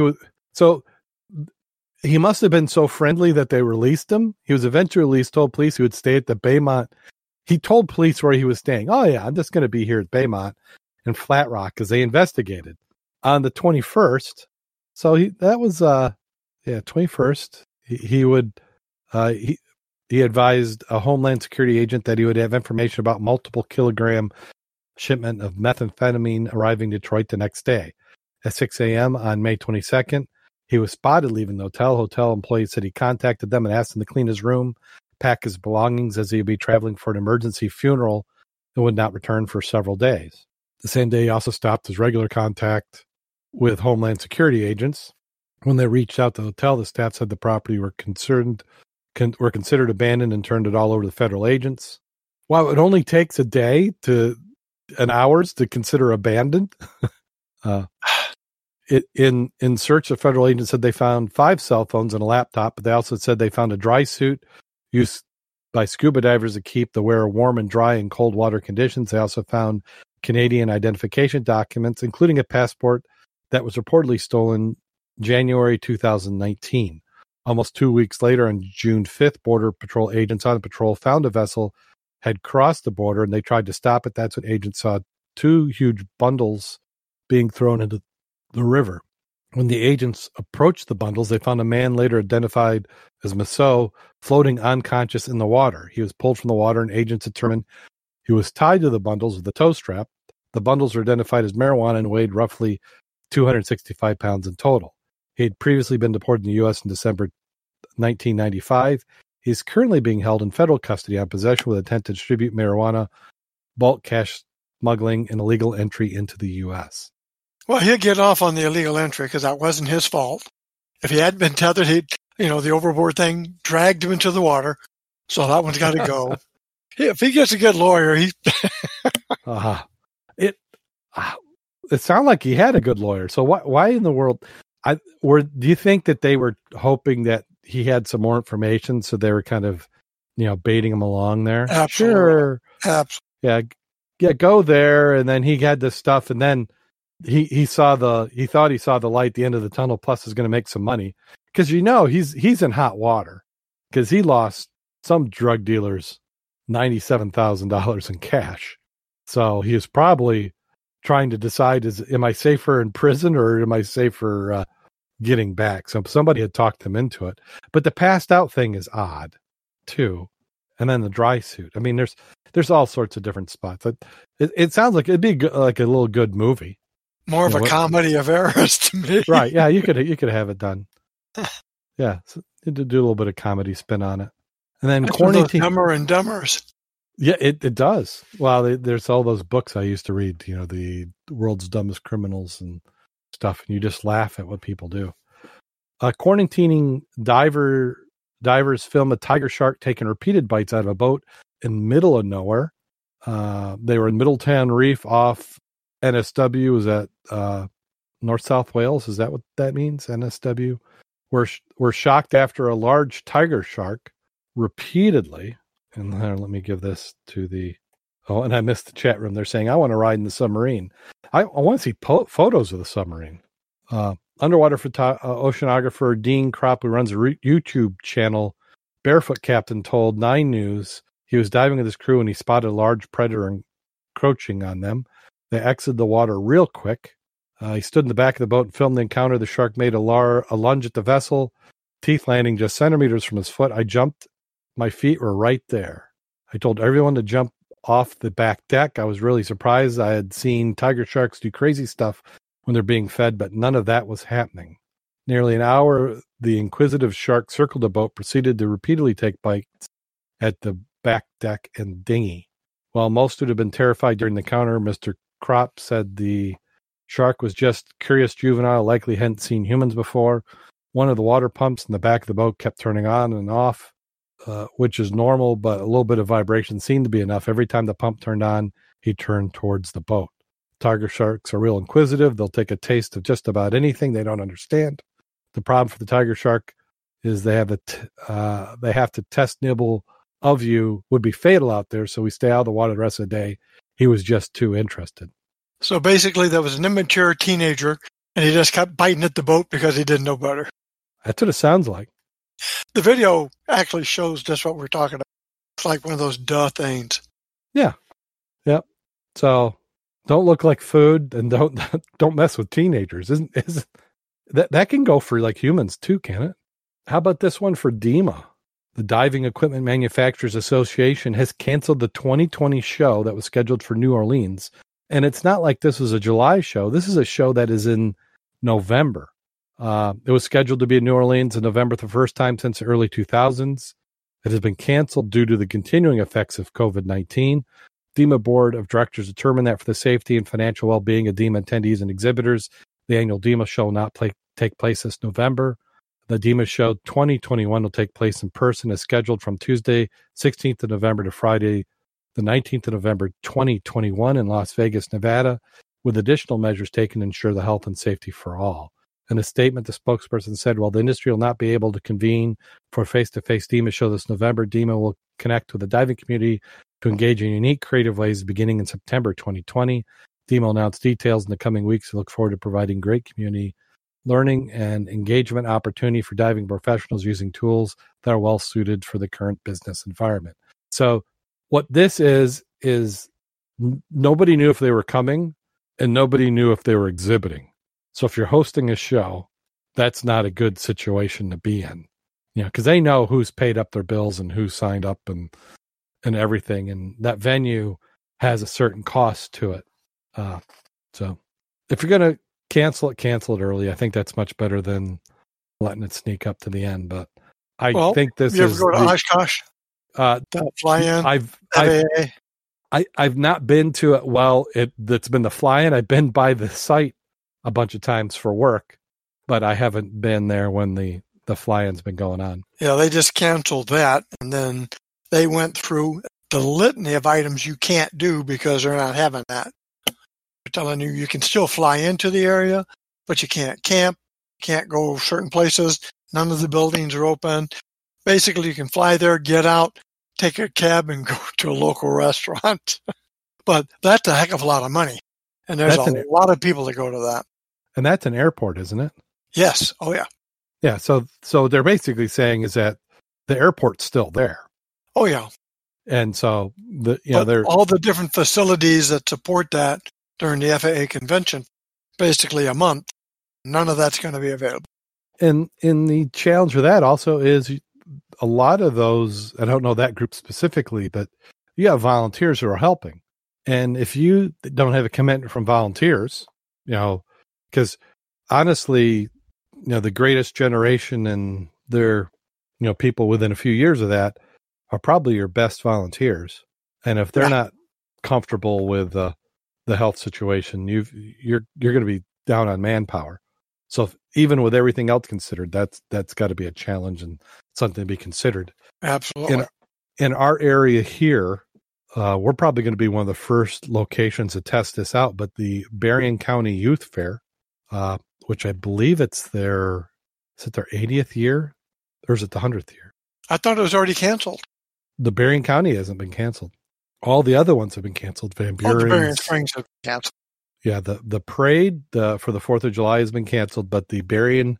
he must have been so friendly that they released him. He was eventually released, told police he would stay at the Baymont. He told police where he was staying. Oh, yeah, I'm just going to be here at Baymont and Flat Rock because they investigated on the 21st. So that was, 21st. He advised a Homeland Security agent that he would have information about multiple kilogram shipment of methamphetamine arriving Detroit the next day. At 6 a.m. on May 22nd, he was spotted leaving the hotel. Hotel employees said he contacted them and asked them to clean his room, pack his belongings as he would be traveling for an emergency funeral and would not return for several days. The same day, he also stopped his regular contact with Homeland Security agents. When they reached out to the hotel, the staff said the property were considered abandoned and turned it all over to federal agents. Wow, it only takes a day to an hours to consider abandoned. In search, of federal agents said they found 5 cell phones and a laptop, but they also said they found a dry suit used by scuba divers to keep the wearer warm and dry in cold water conditions. They also found Canadian identification documents, including a passport that was reportedly stolen January 2019. Almost 2 weeks later, on June 5th, Border Patrol agents on patrol found a vessel had crossed the border, and they tried to stop it. That's when agents saw 2 huge bundles being thrown into the river. When the agents approached the bundles, they found a man later identified as Masseau floating unconscious in the water. He was pulled from the water, and agents determined he was tied to the bundles with a tow strap. The bundles were identified as marijuana and weighed roughly 265 pounds in total. He had previously been deported in the U.S. in December 1995. He's currently being held in federal custody on possession with intent to distribute marijuana, bulk cash smuggling, and illegal entry into the U.S. Well, he'll get off on the illegal entry because that wasn't his fault. If he hadn't been tethered, the overboard thing dragged him into the water. So that one's got to go. If he gets a good lawyer, he... It sounded like he had a good lawyer. So why in the world... do you think that they were hoping that he had some more information, so they were kind of, baiting him along there? Absolutely. Sure. Absolutely. Yeah, go there, and then he had this stuff, and then he thought he saw the light at the end of the tunnel, plus is going to make some money. Because, he's in hot water, because he lost some drug dealers $97,000 in cash. So he is probably... trying to decide am I safer in prison or am I safer getting back? So somebody had talked them into it, but the passed out thing is odd too. And then the dry suit. I mean, there's all sorts of different spots. It sounds like it'd be like a little good movie, more of a comedy of errors to me. Right? Yeah, you could have it done. Yeah, so you do a little bit of comedy spin on it, and then corny Dumber and Dumbers. Yeah, it does. Well, there's all those books I used to read, the world's dumbest criminals and stuff, and you just laugh at what people do. Quarantining divers film a tiger shark taking repeated bites out of a boat in middle of nowhere. They were in Middletown Reef off NSW. Is that North South Wales? Is that what that means? NSW. We're shocked after a large tiger shark repeatedly. And let me give this to and I missed the chat room. They're saying, I want to ride in the submarine. I want to see photos of the submarine. Underwater oceanographer Dean Kropp, who runs a YouTube channel, Barefoot Captain, told 9 News he was diving with his crew and he spotted a large predator encroaching on them. They exited the water real quick. He stood in the back of the boat and filmed the encounter. The shark made a lunge at the vessel. teeth landing just centimeters from his foot. I jumped. My feet were right there. I told everyone to jump off the back deck. I was really surprised. I had seen tiger sharks do crazy stuff when they're being fed, but none of that was happening. Nearly an hour, the inquisitive shark circled the boat, proceeded to repeatedly take bites at the back deck and dinghy. While most would have been terrified during the encounter, Mr. Kropp said the shark was just curious juvenile, likely hadn't seen humans before. One of the water pumps in the back of the boat kept turning on and off, which is normal, but a little bit of vibration seemed to be enough. Every time the pump turned on, he turned towards the boat. Tiger sharks are real inquisitive. They'll take a taste of just about anything they don't understand. The problem for the tiger shark is they have they have to test nibble of you would be fatal out there, so we stay out of the water the rest of the day. He was just too interested. So basically, there was an immature teenager, and he just kept biting at the boat because he didn't know better. That's what it sounds like. The video actually shows just what we're talking about. It's like one of those duh things. Yeah. Yep. So don't look like food, and don't mess with teenagers. Isn't that can go for like humans too, can it? How about this one for DEMA? The Diving Equipment Manufacturers Association has canceled the 2020 show that was scheduled for New Orleans. And it's not like this was a July show. This is a show that is in November. It was scheduled to be in New Orleans in November, the first time since the early 2000s. It has been canceled due to the continuing effects of COVID-19. DEMA Board of Directors determined that for the safety and financial well-being of DEMA attendees and exhibitors, the annual DEMA show will not take place this November. The DEMA show 2021 will take place in person as scheduled from Tuesday, 16th of November to Friday, the 19th of November, 2021 in Las Vegas, Nevada, with additional measures taken to ensure the health and safety for all. In a statement, the spokesperson said, while the industry will not be able to convene for a face-to-face DEMA show this November, DEMA will connect with the diving community to engage in unique creative ways beginning in September 2020. DEMA will announce details in the coming weeks. We look forward to providing great community learning and engagement opportunity for diving professionals using tools that are well-suited for the current business environment. So what this is nobody knew if they were coming, and nobody knew if they were exhibiting. So if you're hosting a show, that's not a good situation to be in, you know, because they know who's paid up their bills and who signed up and everything, and that venue has a certain cost to it. So if you're going to cancel it early. I think that's much better than letting it sneak up to the end. But I think this is. You ever go to Oshkosh? Fly-in? I've not been to it. Well, that's been the fly-in. I've been by the site a bunch of times for work, but I haven't been there when the fly-in's been going on. Yeah, they just canceled that, and then they went through the litany of items you can't do because they're not having that. Telling you can still fly into the area, but you can't camp, can't go certain places, none of the buildings are open. Basically, you can fly there, get out, take a cab, and go to a local restaurant. But that's a heck of a lot of money. And there's a lot of people that go to that. And that's an airport, isn't it? Yes. Oh, yeah. Yeah. So they're basically saying is that the airport's still there. Oh, yeah. And so, they're all the different facilities that support that. During the FAA convention, basically a month, none of that's going to be available. And in the challenge with that also is a lot of those, I don't know that group specifically, but you have volunteers who are helping. And if you don't have a commitment from volunteers, you know, because honestly, you know, the greatest generation and their, you know, people within a few years of that are probably your best volunteers. And if they're not comfortable with, the health situation, you're going to be down on manpower. So even with everything else considered, that's got to be a challenge and something to be considered. Absolutely. In our area here, we're probably going to be one of the first locations to test this out, but the Berrien County Youth Fair, which I believe is it their 80th year or is it the 100th year? I thought it was already canceled. The Berrien County hasn't been canceled. All the other ones have been canceled. Van Buren's, the Berrien Springs have been canceled. Yeah, the parade for the 4th of July has been canceled, but the Berrien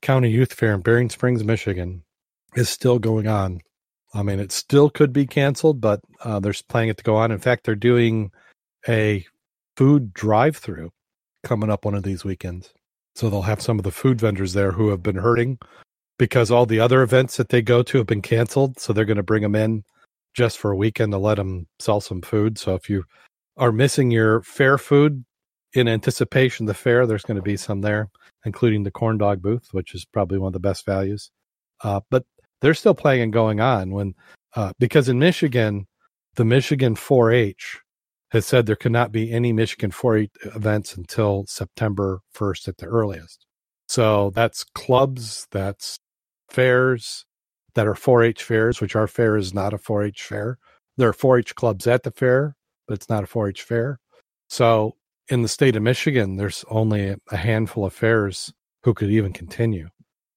County Youth Fair in Berrien Springs, Michigan is still going on. I mean, it still could be canceled, but they're planning it to go on. In fact, they're doing a food drive-through coming up one of these weekends. So they'll have some of the food vendors there who have been hurting because all the other events that they go to have been canceled. So they're going to bring them in just for a weekend to let them sell some food. So if you are missing your fair food in anticipation of the fair, there's going to be some there, including the corn dog booth, which is probably one of the best values. But they're still playing and going on when, because in Michigan, the Michigan 4-H has said there could not be any Michigan 4-H events until September 1st at the earliest. So that's clubs, that's fairs that are 4-H fairs, which our fair is not a 4-H fair. There are 4-H clubs at the fair, but it's not a 4-H fair. So in the state of Michigan, there's only a handful of fairs who could even continue.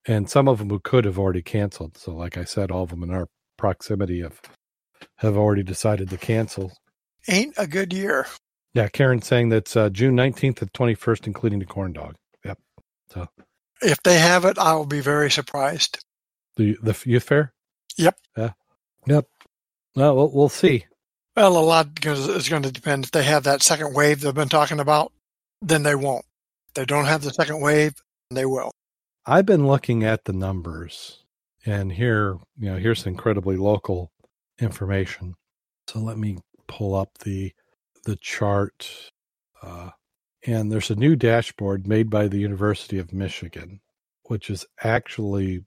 And some of them who could have already canceled. So like I said, all of them in our proximity have already decided to cancel. Ain't a good year. Yeah, Karen's saying that's June 19th to 21st, including the corn dog. Yep. So if they have it, I will be very surprised. The youth fair? Yep. Yeah. Yep. Well, we'll see. Well, a lot is going to depend. If they have that second wave they've been talking about, then they won't. If they don't have the second wave, they will. I've been looking at the numbers, and here, here's incredibly local information. So let me pull up the chart. And there's a new dashboard made by the University of Michigan, which is actually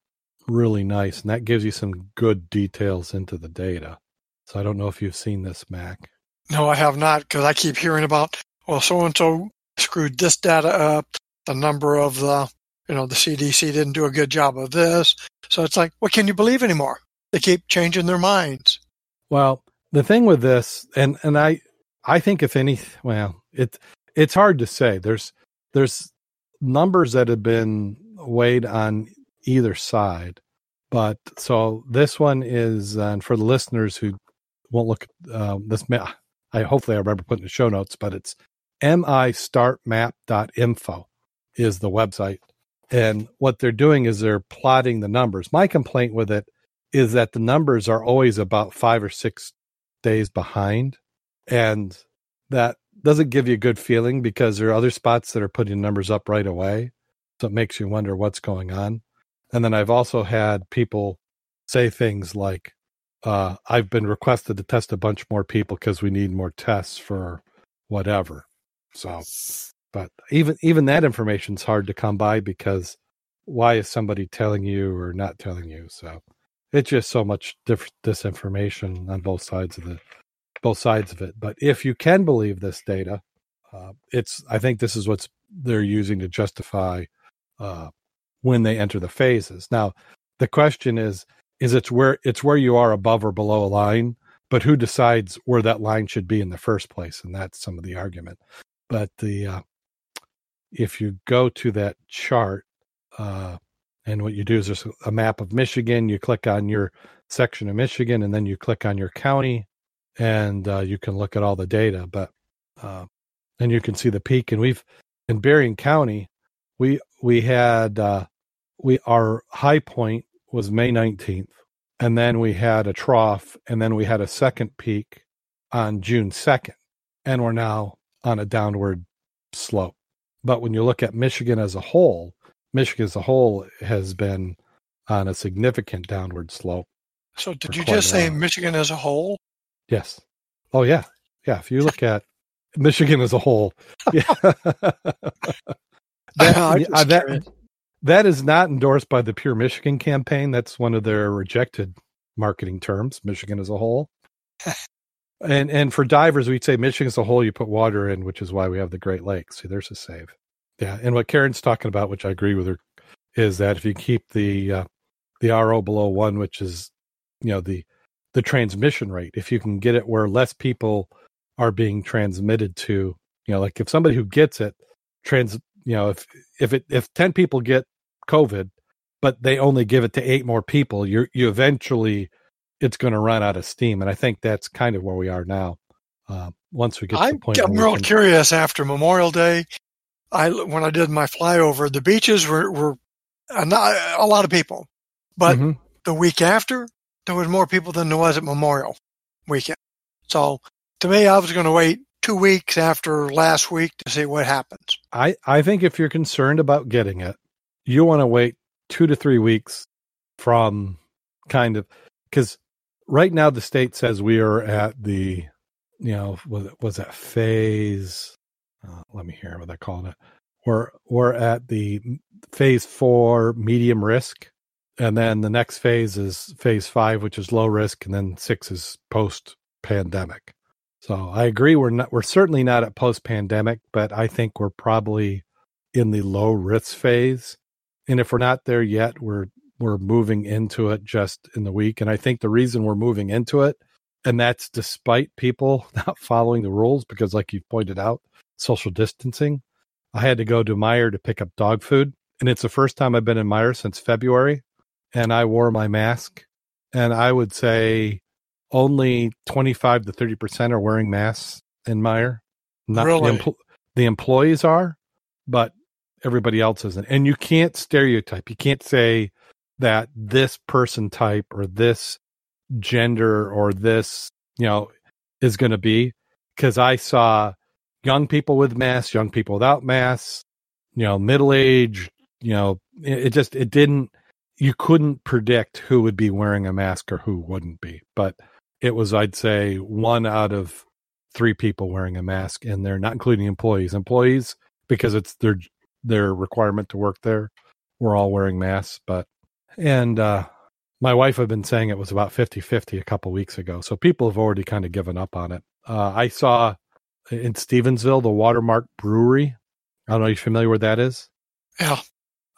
really nice. And that gives you some good details into the data. So I don't know if you've seen this, Mac. No, I have not, because I keep hearing about, well, so-and-so screwed this data up, the number of the... the CDC didn't do a good job of this. So it's like, what can you believe anymore? They keep changing their minds. Well, the thing with this, and I think if any, well, it's hard to say. There's numbers that have been weighed on either side. But so this one is, and for the listeners who won't look at this map, hopefully I remember putting the show notes, but it's mistartmap.info is the website. And what they're doing is they're plotting the numbers. My complaint with it is that the numbers are always about 5 or 6 days behind. And that doesn't give you a good feeling because there are other spots that are putting numbers up right away. So it makes you wonder what's going on. And then I've also had people say things like, I've been requested to test a bunch more people because we need more tests for whatever. So... But even that information's hard to come by because why is somebody telling you or not telling you? So it's just so much disinformation on both sides of it. But if you can believe this data, I think this is what they're using to justify when they enter the phases. Now the question is it's where you are above or below a line, but who decides where that line should be in the first place? And that's some of the argument. But if you go to that chart, and what you do is there's a map of Michigan, you click on your section of Michigan, and then you click on your county, and you can look at all the data. But and you can see the peak. And in Berrien County, we had our high point was May 19th, and then we had a trough, and then we had a second peak on June 2nd, and we're now on a downward slope. But when you look at Michigan as a whole has been on a significant downward slope. So did you just say Michigan as a whole? Yes. Oh, yeah. Yeah. If you look at Michigan as a whole. Yeah. That is not endorsed by the Pure Michigan campaign. That's one of their rejected marketing terms, Michigan as a whole. And for divers, we'd say Michigan as a whole, you put water in, which is why we have the Great Lakes. See, there's a save. Yeah, and what Karen's talking about, which I agree with her, is that if you keep the RO below 1, which is the transmission rate, if you can get it where less people are being transmitted to, like if somebody who gets it if 10 people get COVID, but they only give it to 8 more people, you eventually. It's going to run out of steam. And I think that's kind of where we are now. Once we get to the point. I'm real curious after Memorial Day. When I did my flyover, the beaches were not a lot of people, but mm-hmm. The week after there was more people than there was at Memorial weekend. So to me, I was going to wait 2 weeks after last week to see what happens. I think if you're concerned about getting it, you want to wait 2 to 3 weeks from kind of, because right now the state says we are at the, you know, was that phase? Let me hear what they called it. We're at the phase 4 medium risk, and then the next phase is phase 5, which is low risk, and then 6 is post pandemic. So I agree, we're certainly not at post pandemic, but I think we're probably in the low risk phase. And if we're not there yet, we're moving into it just in the week. And I think the reason we're moving into it, and that's despite people not following the rules, because like you've pointed out, social distancing. I had to go to Meijer to pick up dog food, and it's the first time I've been in Meijer since February, and I wore my mask, and I would say only 25 to 30% are wearing masks in Meijer. Not really? The employees are, but everybody else isn't. And you can't stereotype. You can't say that this person type or this gender or this, you know, is going to be, because I saw young people with masks, young people without masks, you know, middle-aged, you know, you couldn't predict who would be wearing a mask or who wouldn't be. But it was, I'd say, 1 out of 3 people wearing a mask, and they're not including employees. Employees, because it's their requirement to work there, we're all wearing masks. But, and my wife had been saying it was about 50-50 a couple weeks ago. So people have already kind of given up on it. I saw in Stevensville, the Watermark Brewery. I don't know if you're familiar with that is. Yeah.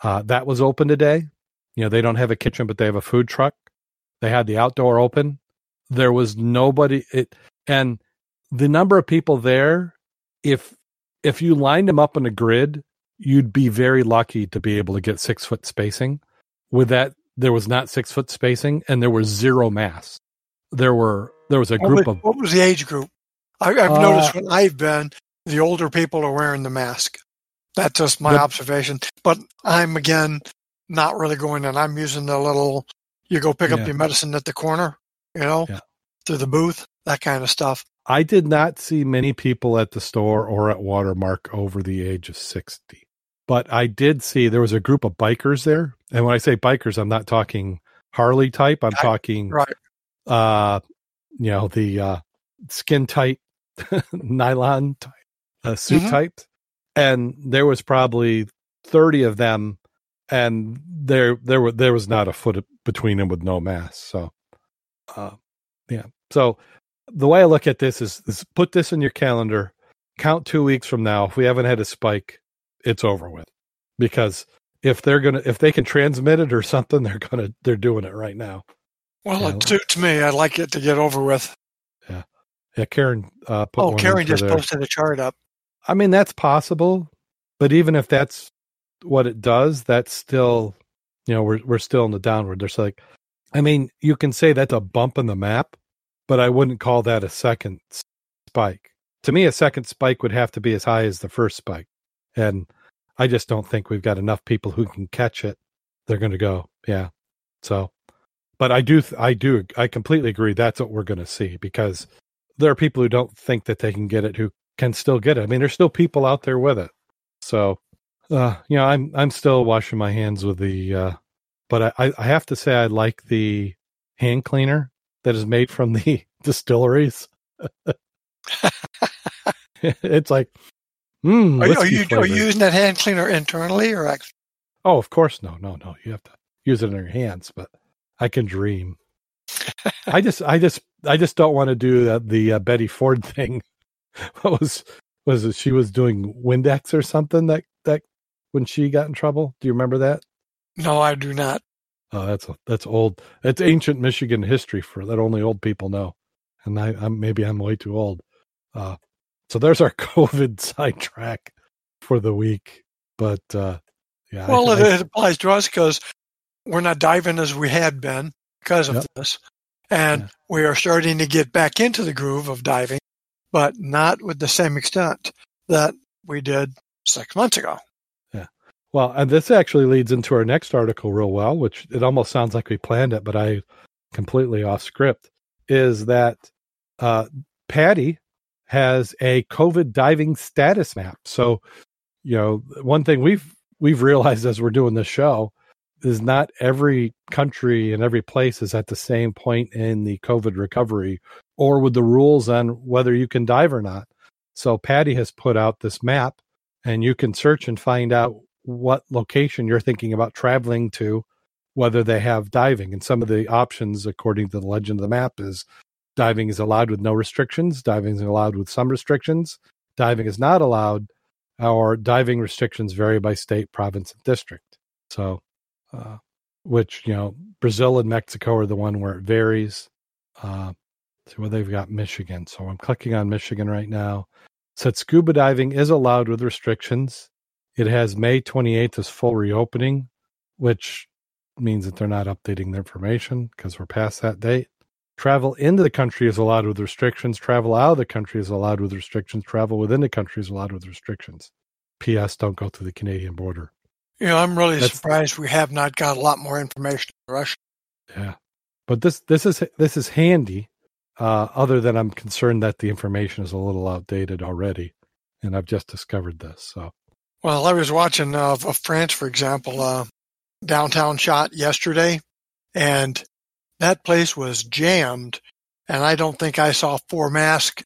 That was open today. You know, they don't have a kitchen, but they have a food truck. They had the outdoor open. There was nobody. And the number of people there, if you lined them up on a grid, you'd be very lucky to be able to get 6-foot spacing. With that, there was not 6-foot spacing, and there were zero masks. There was a group of... What was the age group? I've noticed when I've been, the older people are wearing the mask. That's just my observation. But I'm, again, not really going in. I'm using the little, you go pick up your medicine at the corner, you know, to the booth, that kind of stuff. I did not see many people at the store or at Watermark over the age of 60. But I did see there was a group of bikers there. And when I say bikers, I'm not talking Harley type. I'm talking, you know, the skin tight, nylon type, suit type. And there was probably 30 of them, and there was not a foot between them with no mask. So, So the way I look at this is put this in your calendar, count 2 weeks from now. If we haven't had a spike, it's over with, because if they can transmit it or something, they're doing it right now. Well, it suits me. I'd like it to get over with. Yeah. Yeah. Karen, Karen just posted a chart up. I mean, that's possible, but even if that's what it does, that's still, you know, we're still in the downward. There's like, I mean, you can say that's a bump in the map, but I wouldn't call that a second spike. To me, a second spike would have to be as high as the first spike. And I just don't think we've got enough people who can catch it. They're going to go. Yeah. So, but I completely agree. That's what we're going to see, because there are people who don't think that they can get it, who can still get it. I mean, there's still people out there with it. So, you know, I'm still washing my hands with the, but I have to say, I like the hand cleaner that is made from the distilleries. It's like, are you using that hand cleaner internally or externally? Oh, of course. No. You have to use it in your hands, but I can dream. I just don't want to do the Betty Ford thing. What was it? She was doing Windex or something that when she got in trouble. Do you remember that? No, I do not. Oh, that's old. That's ancient Michigan history for that. Only old people know. And I'm way too old. So there's our COVID sidetrack for the week. But yeah. Well, it applies to us because we're not diving as we had been because of this. And we are starting to get back into the groove of diving, but not with the same extent that we did 6 months ago. Yeah. Well, and this actually leads into our next article real well, which it almost sounds like we planned it, but I completely off script, is that Patty has a COVID diving status map. So, you know, one thing we've realized as we're doing this show is not every country and every place is at the same point in the COVID recovery or with the rules on whether you can dive or not. So Patty has put out this map, and you can search and find out what location you're thinking about traveling to, whether they have diving. And some of the options, according to the legend of the map, is diving is allowed with no restrictions, diving is allowed with some restrictions, diving is not allowed, or diving restrictions vary by state, province, and district. So, which, you know, Brazil and Mexico are the one where it varies. So well, they've got Michigan. So I'm clicking on Michigan right now. It said scuba diving is allowed with restrictions. It has May 28th as full reopening, which means that they're not updating their information because we're past that date. Travel into the country is allowed with restrictions. Travel out of the country is allowed with restrictions. Travel within the country is allowed with restrictions. P.S. Don't go through the Canadian border. You know, I'm really surprised we have not got a lot more information in Russia. Yeah, but this is handy. Other than I'm concerned that the information is a little outdated already, and I've just discovered this. So, well, I was watching of France, for example, downtown shot yesterday, and that place was jammed, and I don't think I saw four masks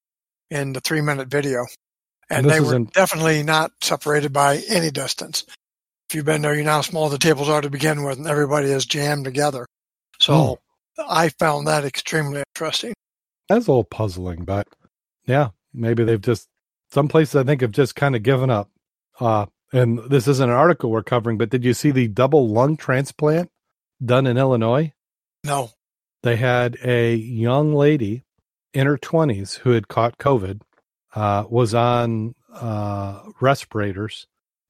in the 3-minute video. And they were definitely not separated by any distance. If you've been there, you know how small the tables are to begin with, and everybody is jammed together. So I found that extremely interesting. That's a little puzzling, but yeah, maybe they've just, some places I think have just kind of given up. And this isn't an article we're covering, but did you see the double lung transplant done in Illinois? No. They had a young lady in her 20s who had caught COVID, was on respirators,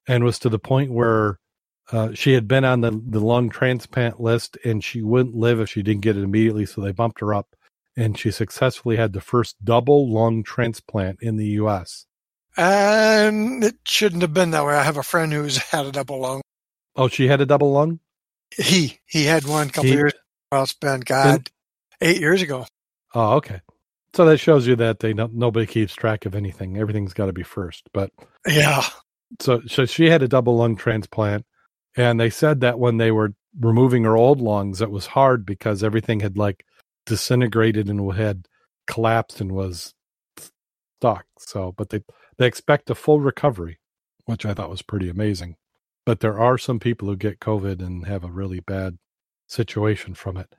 and was to the point where she had been on the lung transplant list, and she wouldn't live if she didn't get it immediately, so they bumped her up. And she successfully had the first double lung transplant in the U.S. And it shouldn't have been that way. I have a friend who's had a double lung. Oh, she had a double lung? He had one a couple years ago. Well, it's been, 8 years ago. Oh, okay. So that shows you that nobody keeps track of anything. Everything's got to be first. But yeah. So she had a double lung transplant, and they said that when they were removing her old lungs, it was hard because everything had disintegrated and had collapsed and was stuck. So, but they expect a full recovery, which I thought was pretty amazing. But there are some people who get COVID and have a really bad situation from it.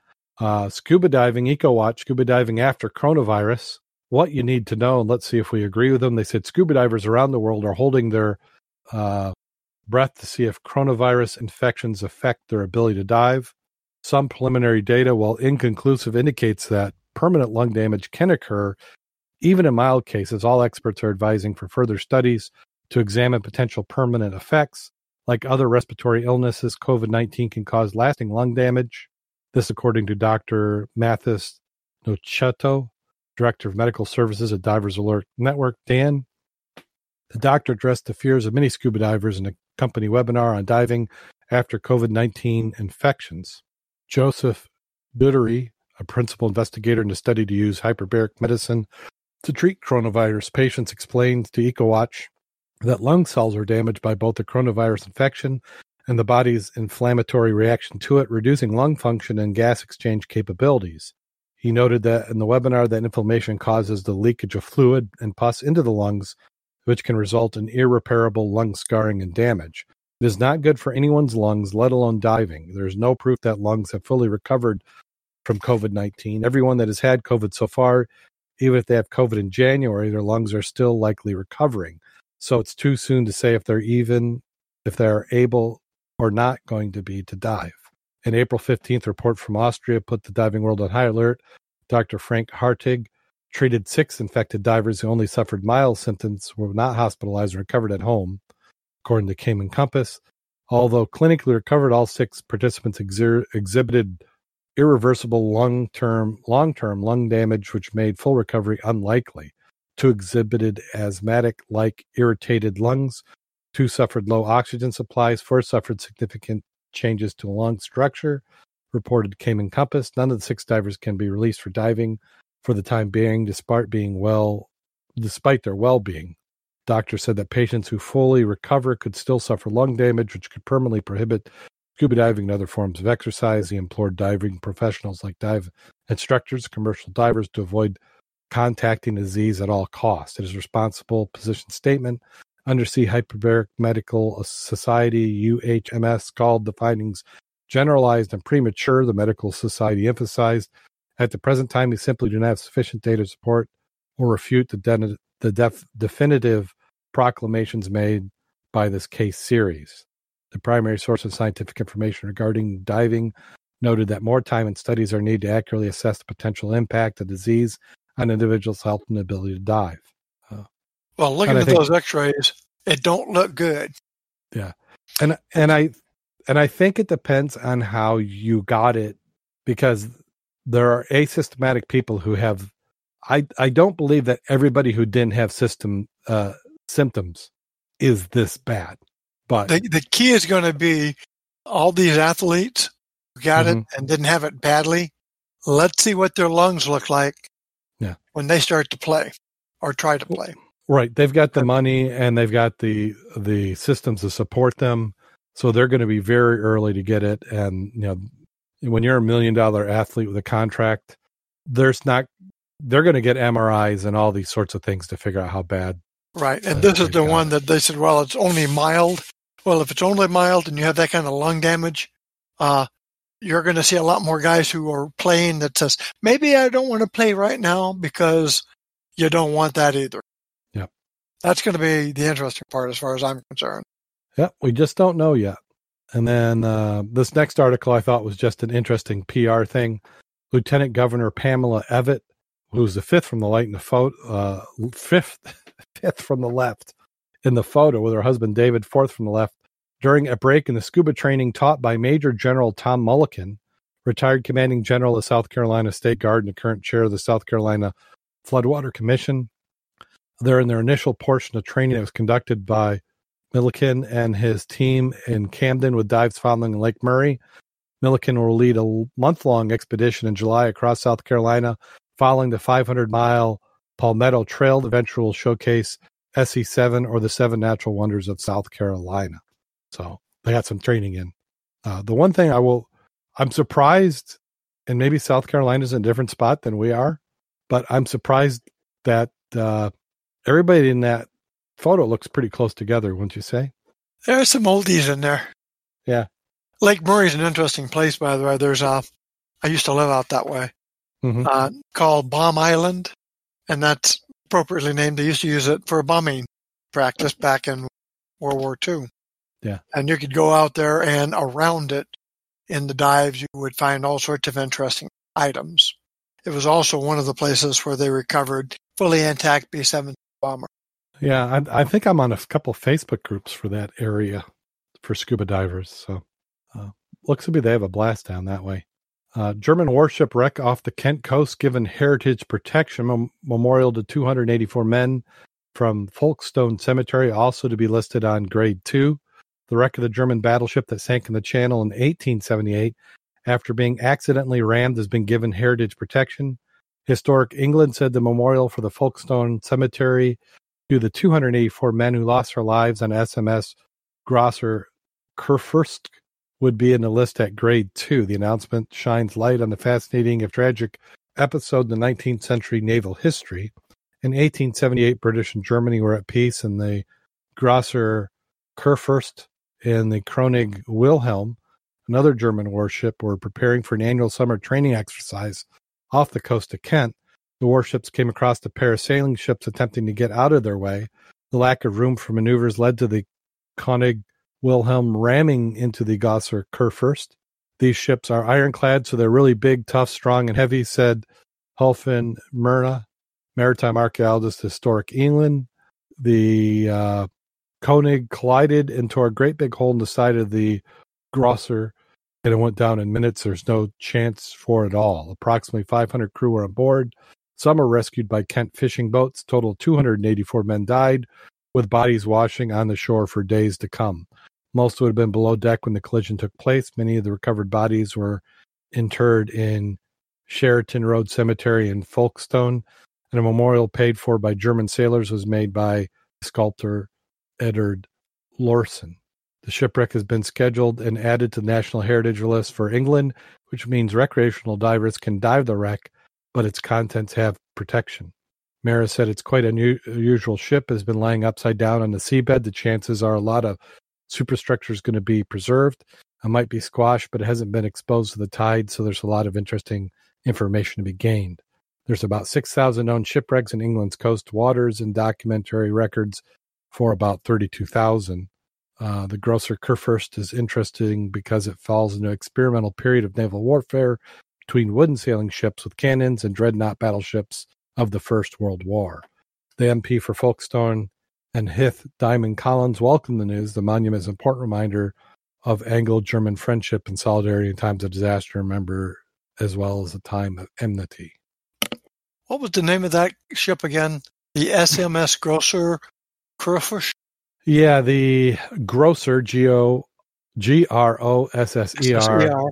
Scuba diving, EcoWatch, scuba diving after coronavirus, what you need to know, and let's see if we agree with them. They said scuba divers around the world are holding their breath to see if coronavirus infections affect their ability to dive. Some preliminary data, while inconclusive, indicates that permanent lung damage can occur, even in mild cases. All experts are advising for further studies to examine potential permanent effects. Like other respiratory illnesses, COVID-19 can cause lasting lung damage. This, according to Dr. Mathis Noceto, Director of Medical Services at Divers Alert Network. Dan, the doctor addressed the fears of many scuba divers in a company webinar on diving after COVID-19 infections. Joseph Dudery, a principal investigator in a study to use hyperbaric medicine to treat coronavirus patients, explains to EcoWatch that lung cells are damaged by both the coronavirus infection and the body's inflammatory reaction to it, reducing lung function and gas exchange capabilities. He noted that in the webinar that inflammation causes the leakage of fluid and pus into the lungs, which can result in irreparable lung scarring and damage. It is not good for anyone's lungs, let alone diving. There is no proof that lungs have fully recovered from COVID-19. Everyone that has had COVID so far, even if they have COVID in January, their lungs are still likely recovering. So it's too soon to say if they're able or not going to be to dive. An April 15th report from Austria put the diving world on high alert. Dr. Frank Hartig treated 6 infected divers who only suffered mild symptoms, were not hospitalized, or recovered at home. According to Cayman Compass, although clinically recovered, all 6 participants exhibited irreversible long-term lung damage, which made full recovery unlikely. 2 exhibited asthmatic-like irritated lungs. 2 suffered low oxygen supplies. 4 suffered significant changes to lung structure, reported Cayman Compass. None of the 6 divers can be released for diving for the time being, despite their well-being. Doctor said that patients who fully recover could still suffer lung damage, which could permanently prohibit scuba diving, and other forms of exercise. He implored diving professionals like dive instructors, commercial divers, to avoid contacting disease at all costs. It is responsible position statement. Undersea Hyperbaric Medical Society, UHMS, called the findings generalized and premature, the medical society emphasized. At the present time, we simply do not have sufficient data to support or refute the definitive proclamations made by this case series. The primary source of scientific information regarding diving noted that more time and studies are needed to accurately assess the potential impact of disease on individuals' health and ability to dive. Well, looking at those x-rays, it don't look good. Yeah. And I think it depends on how you got it, because there are asymptomatic people who have, I don't believe that everybody who didn't have symptoms is this bad. But the key is going to be all these athletes who got it and didn't have it badly. Let's see what their lungs look like when they start to play or try to play. Right. They've got the money and they've got the systems to support them. So they're going to be very early to get it. And, you know, when you're $1 million athlete with a contract, they're going to get MRIs and all these sorts of things to figure out how bad. Right. And this is the one that they said, well, it's only mild. Well, if it's only mild and you have that kind of lung damage, you're going to see a lot more guys who are playing that says, maybe I don't want to play right now, because you don't want that either. That's going to be the interesting part as far as I'm concerned. Yeah, we just don't know yet. And then this next article I thought was just an interesting PR thing. Lieutenant Governor Pamela Evatt, who's the fifth from the left in the photo, with her husband David, fourth from the left, during a break in the scuba training taught by Major General Tom Mulliken, retired commanding general of the South Carolina State Guard and the current chair of the South Carolina Floodwater Commission. They're in their initial portion of training that was conducted by Milliken and his team in Camden, with dives following Lake Murray. Milliken will lead a month-long expedition in July across South Carolina following the 500-mile Palmetto Trail. The venture will showcase SE7, or the Seven Natural Wonders of South Carolina. So they got some training in. The one thing I'm surprised, and maybe South Carolina's in a different spot than we are, but I'm surprised that everybody in that photo looks pretty close together, wouldn't you say? There's some oldies in there. Yeah. Lake Murray's an interesting place, by the way. There's I used to live out that way, called Bomb Island, and that's appropriately named. They used to use it for bombing practice back in World War II. Yeah. And you could go out there, and around it in the dives, you would find all sorts of interesting items. It was also one of the places where they recovered fully intact B-17 bomber. Yeah, I think I'm on a couple Facebook groups for that area for scuba divers. So looks to be they have a blast down that way. German warship wreck off the Kent coast given heritage protection memorial to 284 men from Folkestone Cemetery, also to be listed on Grade 2. The wreck of the German battleship that sank in the Channel in 1878 after being accidentally rammed has been given heritage protection. Historic England said the memorial for the Folkestone Cemetery to the 284 men who lost their lives on SMS Grosser Kurfürst would be in the list at Grade 2. The announcement shines light on the fascinating, if tragic, episode in the 19th century naval history. In 1878, British and Germany were at peace, and the Grosser Kurfürst and the König Wilhelm, another German warship, were preparing for an annual summer training exercise off the coast of Kent. The warships came across the pair of sailing ships attempting to get out of their way. The lack of room for maneuvers led to the König Wilhelm ramming into the Grosser Kurfürst. These ships are ironclad, so they're really big, tough, strong, and heavy, said Hulfin Myrna, maritime archaeologist, Historic England. The König collided and tore a great big hole in the side of the Grosser, and it went down in minutes. There's no chance for it all. Approximately 500 crew were aboard. Some were rescued by Kent fishing boats. Total 284 men died, with bodies washing on the shore for days to come. Most would have been below deck when the collision took place. Many of the recovered bodies were interred in Sheraton Road Cemetery in Folkestone, and a memorial paid for by German sailors was made by sculptor Edvard Larsson. The shipwreck has been scheduled and added to the National Heritage List for England, which means recreational divers can dive the wreck, but its contents have protection. Mara said it's quite an unusual ship, has been lying upside down on the seabed. The chances are a lot of superstructure is going to be preserved. It might be squashed, but it hasn't been exposed to the tide, so there's a lot of interesting information to be gained. There's about 6,000 known shipwrecks in England's coast waters and documentary records for about 32,000. The Grosser Kurfürst is interesting because it falls into an experimental period of naval warfare between wooden sailing ships with cannons and dreadnought battleships of the First World War. The MP for Folkestone and Hythe, Diamond Collins, welcomed the news. The monument is an important reminder of Anglo-German friendship and solidarity in times of disaster, remember, as well as a time of enmity. What was the name of that ship again? The SMS Grosser Kurfürst? Yeah, the Grosser, G-R-O-S-S-E-R,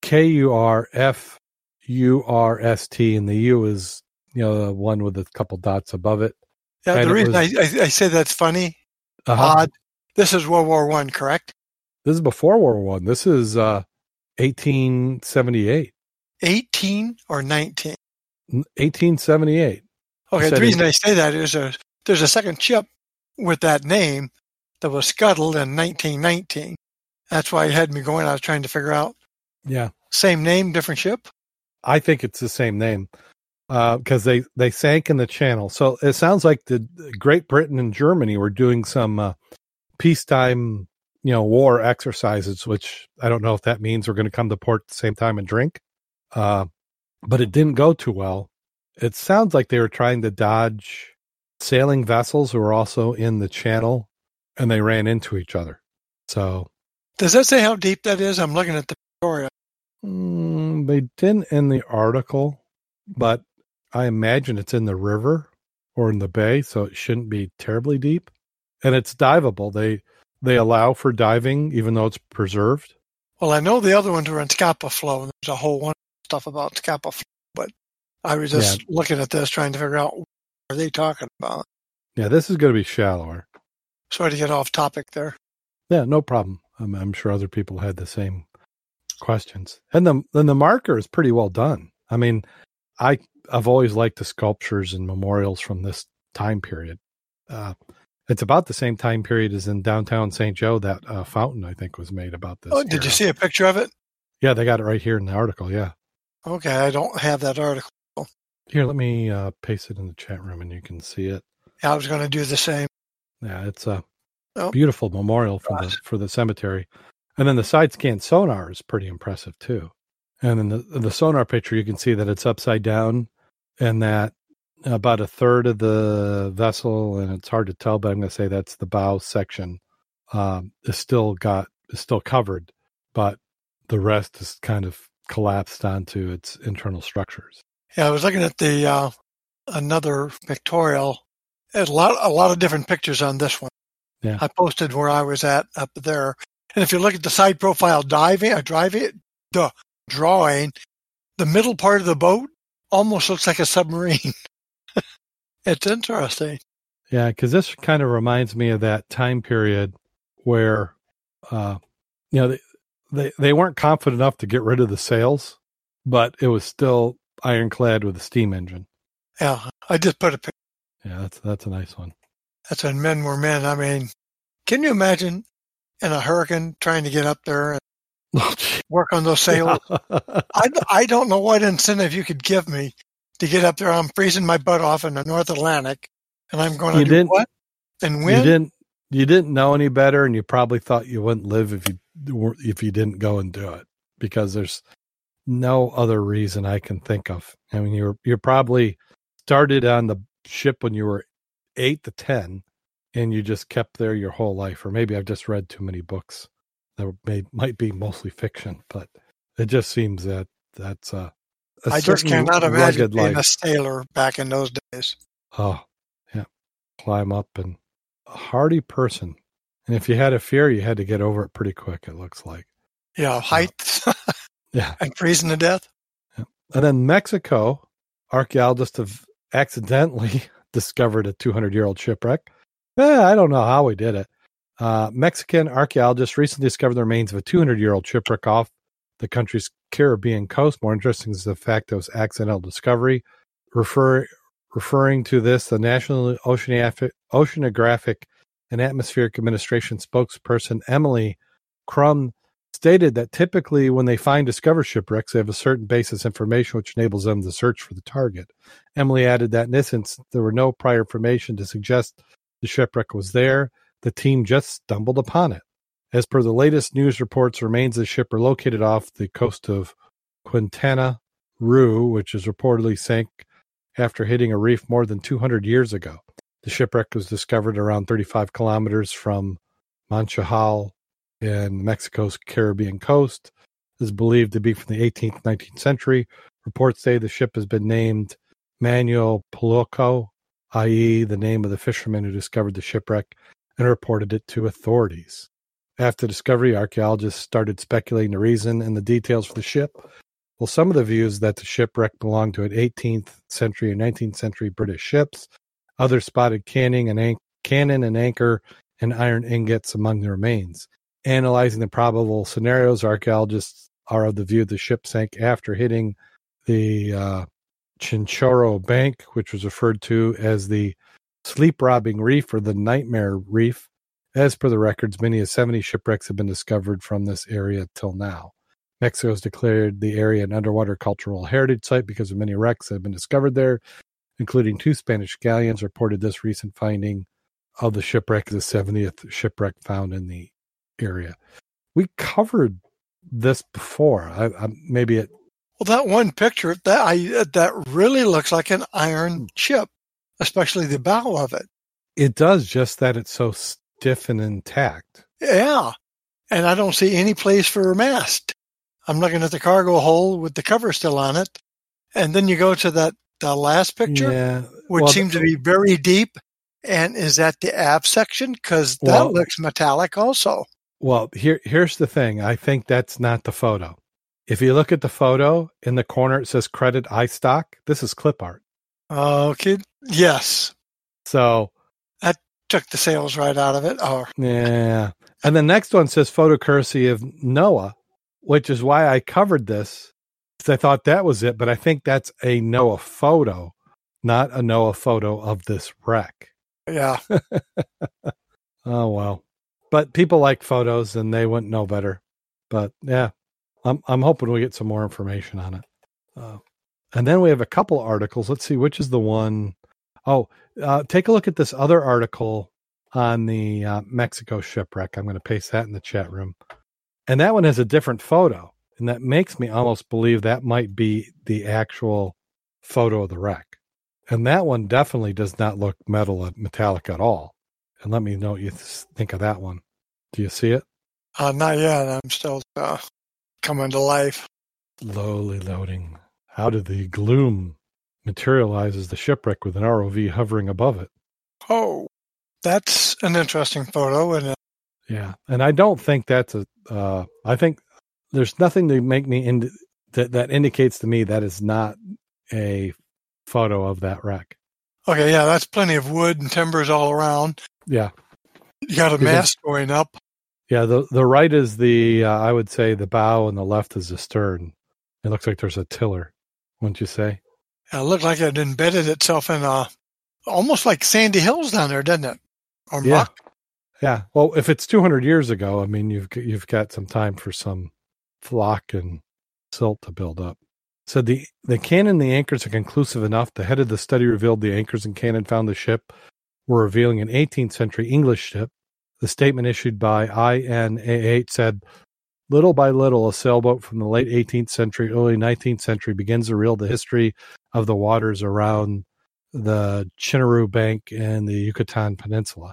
K-U-R-F-U-R-S-T, and the U is, you know, the one with a couple dots above it. Yeah, and the reason I say that's funny, odd, this is World War I, correct? This is before World War I. This is 1878. 18 or 19? 1878. Okay, the reason I say that is there's a second ship with that name that was scuttled in 1919. That's why it had me going. I was trying to figure out. Yeah. Same name, different ship? I think it's the same name because they sank in the channel. So it sounds like the Great Britain and Germany were doing some peacetime, you know, war exercises, which I don't know if that means we're going to come to port at the same time and drink. But it didn't go too well. It sounds like they were trying to dodge sailing vessels who were also in the channel, and they ran into each other. So, does that say how deep that is? I'm looking at the Victoria. They didn't in the article, but I imagine it's in the river or in the bay, so it shouldn't be terribly deep. And it's diveable. They allow for diving, even though it's preserved. Well, I know the other ones were in Scapa Flow, and there's a whole one stuff about Scapa Flow, but I was just looking at this, trying to figure out what are they talking about. Yeah, this is going to be shallower. Sorry to get off topic there. Yeah, no problem. I'm sure other people had the same questions. And the marker is pretty well done. I mean, I've always liked the sculptures and memorials from this time period. It's about the same time period as in downtown St. Joe. That fountain, I think, was made about this. Oh, did you see a picture of it? Yeah, they got it right here in the article, yeah. Okay, I don't have that article. Here, let me paste it in the chat room and you can see it. Yeah, I was going to do the same. Yeah, it's a beautiful memorial for the cemetery. And then the side scan sonar is pretty impressive, too. And in the sonar picture, you can see that it's upside down and that about a third of the vessel, and it's hard to tell, but I'm going to say that's the bow section, is still covered, but the rest is kind of collapsed onto its internal structures. Yeah, I was looking at the another pictorial. A lot of different pictures on this one. Yeah, I posted where I was at up there, and if you look at the side profile drawing, the middle part of the boat almost looks like a submarine. It's interesting. Yeah, because this kind of reminds me of that time period where, you know, they weren't confident enough to get rid of the sails, but it was still ironclad with a steam engine. Yeah, I just put a picture. Yeah, that's a nice one. That's when men were men. I mean, can you imagine in a hurricane trying to get up there and work on those sails? I don't know what incentive you could give me to get up there. I'm freezing my butt off in the North Atlantic, and I'm going to do what? And when? You didn't know any better, and you probably thought you wouldn't live if you didn't go and do it, because there's no other reason I can think of. I mean, you're probably started on the ship when you were 8 to 10, and you just kept there your whole life. Or maybe I've just read too many books that might be mostly fiction, but it just seems that that's a I just cannot imagine being a sailor back in those days. Oh, yeah. Climb up, and a hardy person. And if you had a fear, you had to get over it pretty quick, it looks like. Yeah, heights. Yeah. And freezing to death. Yeah. And then Mexico, archaeologists have accidentally discovered a 200-year-old shipwreck. I don't know how we did it. Mexican archaeologists recently discovered the remains of a 200-year-old shipwreck off the country's Caribbean coast. More interesting is the fact it was accidental discovery. Referring to this, the National Oceanographic and Atmospheric Administration spokesperson Emily Crum stated that typically when they find discovered shipwrecks, they have a certain basis information which enables them to search for the target. Emily added that in this instance, there were no prior information to suggest the shipwreck was there. The team just stumbled upon it. As per the latest news reports, remains of the ship are located off the coast of Quintana Roo, which is reportedly sank after hitting a reef more than 200 years ago. The shipwreck was discovered around 35 kilometers from Manchajal in Mexico's Caribbean coast. It is believed to be from the 18th, 19th century. Reports say the ship has been named Manuel Paloco, i.e. the name of the fisherman who discovered the shipwreck, and reported it to authorities. After discovery, archaeologists started speculating the reason and the details for the ship. Well, some of the views that the shipwreck belonged to an 18th century and 19th century British ships. Others spotted cannon and anchor and iron ingots among the remains. Analyzing the probable scenarios, archaeologists are of the view the ship sank after hitting the Chinchorro Bank, which was referred to as the sleep-robbing reef or the nightmare reef. As per the records, many as 70 shipwrecks have been discovered from this area till now. Mexico has declared the area an underwater cultural heritage site because of many wrecks that have been discovered there, including two Spanish galleons reported this recent finding of the shipwreck as the 70th shipwreck found in the area. We covered this before. Well, that one picture, that really looks like an iron chip, especially the bow of it. It does, just that it's so stiff and intact. Yeah, and I don't see any place for a mast. I'm looking at the cargo hold with the cover still on it, and then you go to that last picture, which seems to be very deep. And is that the aft section? Because that looks metallic also. Well, here's the thing. I think that's not the photo. If you look at the photo, in the corner it says Credit iStock. This is clip art. Okay. Yes. So. That took the sales right out of it. Oh. Yeah. And the next one says photo courtesy of NOAA, which is why I covered this. Because I thought that was it, but I think that's a NOAA photo, not a NOAA photo of this wreck. Yeah. Oh, well. But people like photos and they wouldn't know better. But yeah, I'm hoping we get some more information on it. And then we have a couple articles. Let's see, which is the one. Take a look at this other article on the Mexico shipwreck. I'm going to paste that in the chat room. And that one has a different photo. And that makes me almost believe that might be the actual photo of the wreck. And that one definitely does not look metallic at all. And let me know what you think of that one. Do you see it? Not yet. I'm still coming to life. Slowly loading. How did the gloom materialize as the shipwreck with an ROV hovering above it? Oh, that's an interesting photo, isn't it? Yeah, and I don't think that's I think there's nothing to make me that indicates to me that is not a photo of that wreck. Okay, yeah, that's plenty of wood and timbers all around. Yeah, you got a mast going up. Yeah, the right is the I would say the bow, and the left is the stern. It looks like there's a tiller, wouldn't you say? Yeah, it looked like it embedded itself in almost like sandy hills down there, didn't it? Or rock. Yeah. Well, if it's 200 years ago, I mean, you've got some time for some flock and silt to build up. So the cannon and the anchors are conclusive enough. The head of the study revealed the anchors and cannon found the ship were revealing an 18th century English ship. The statement issued by INAH said, little by little, a sailboat from the late 18th century, early 19th century begins to reveal the history of the waters around the Chinchorro Bank and the Yucatan Peninsula.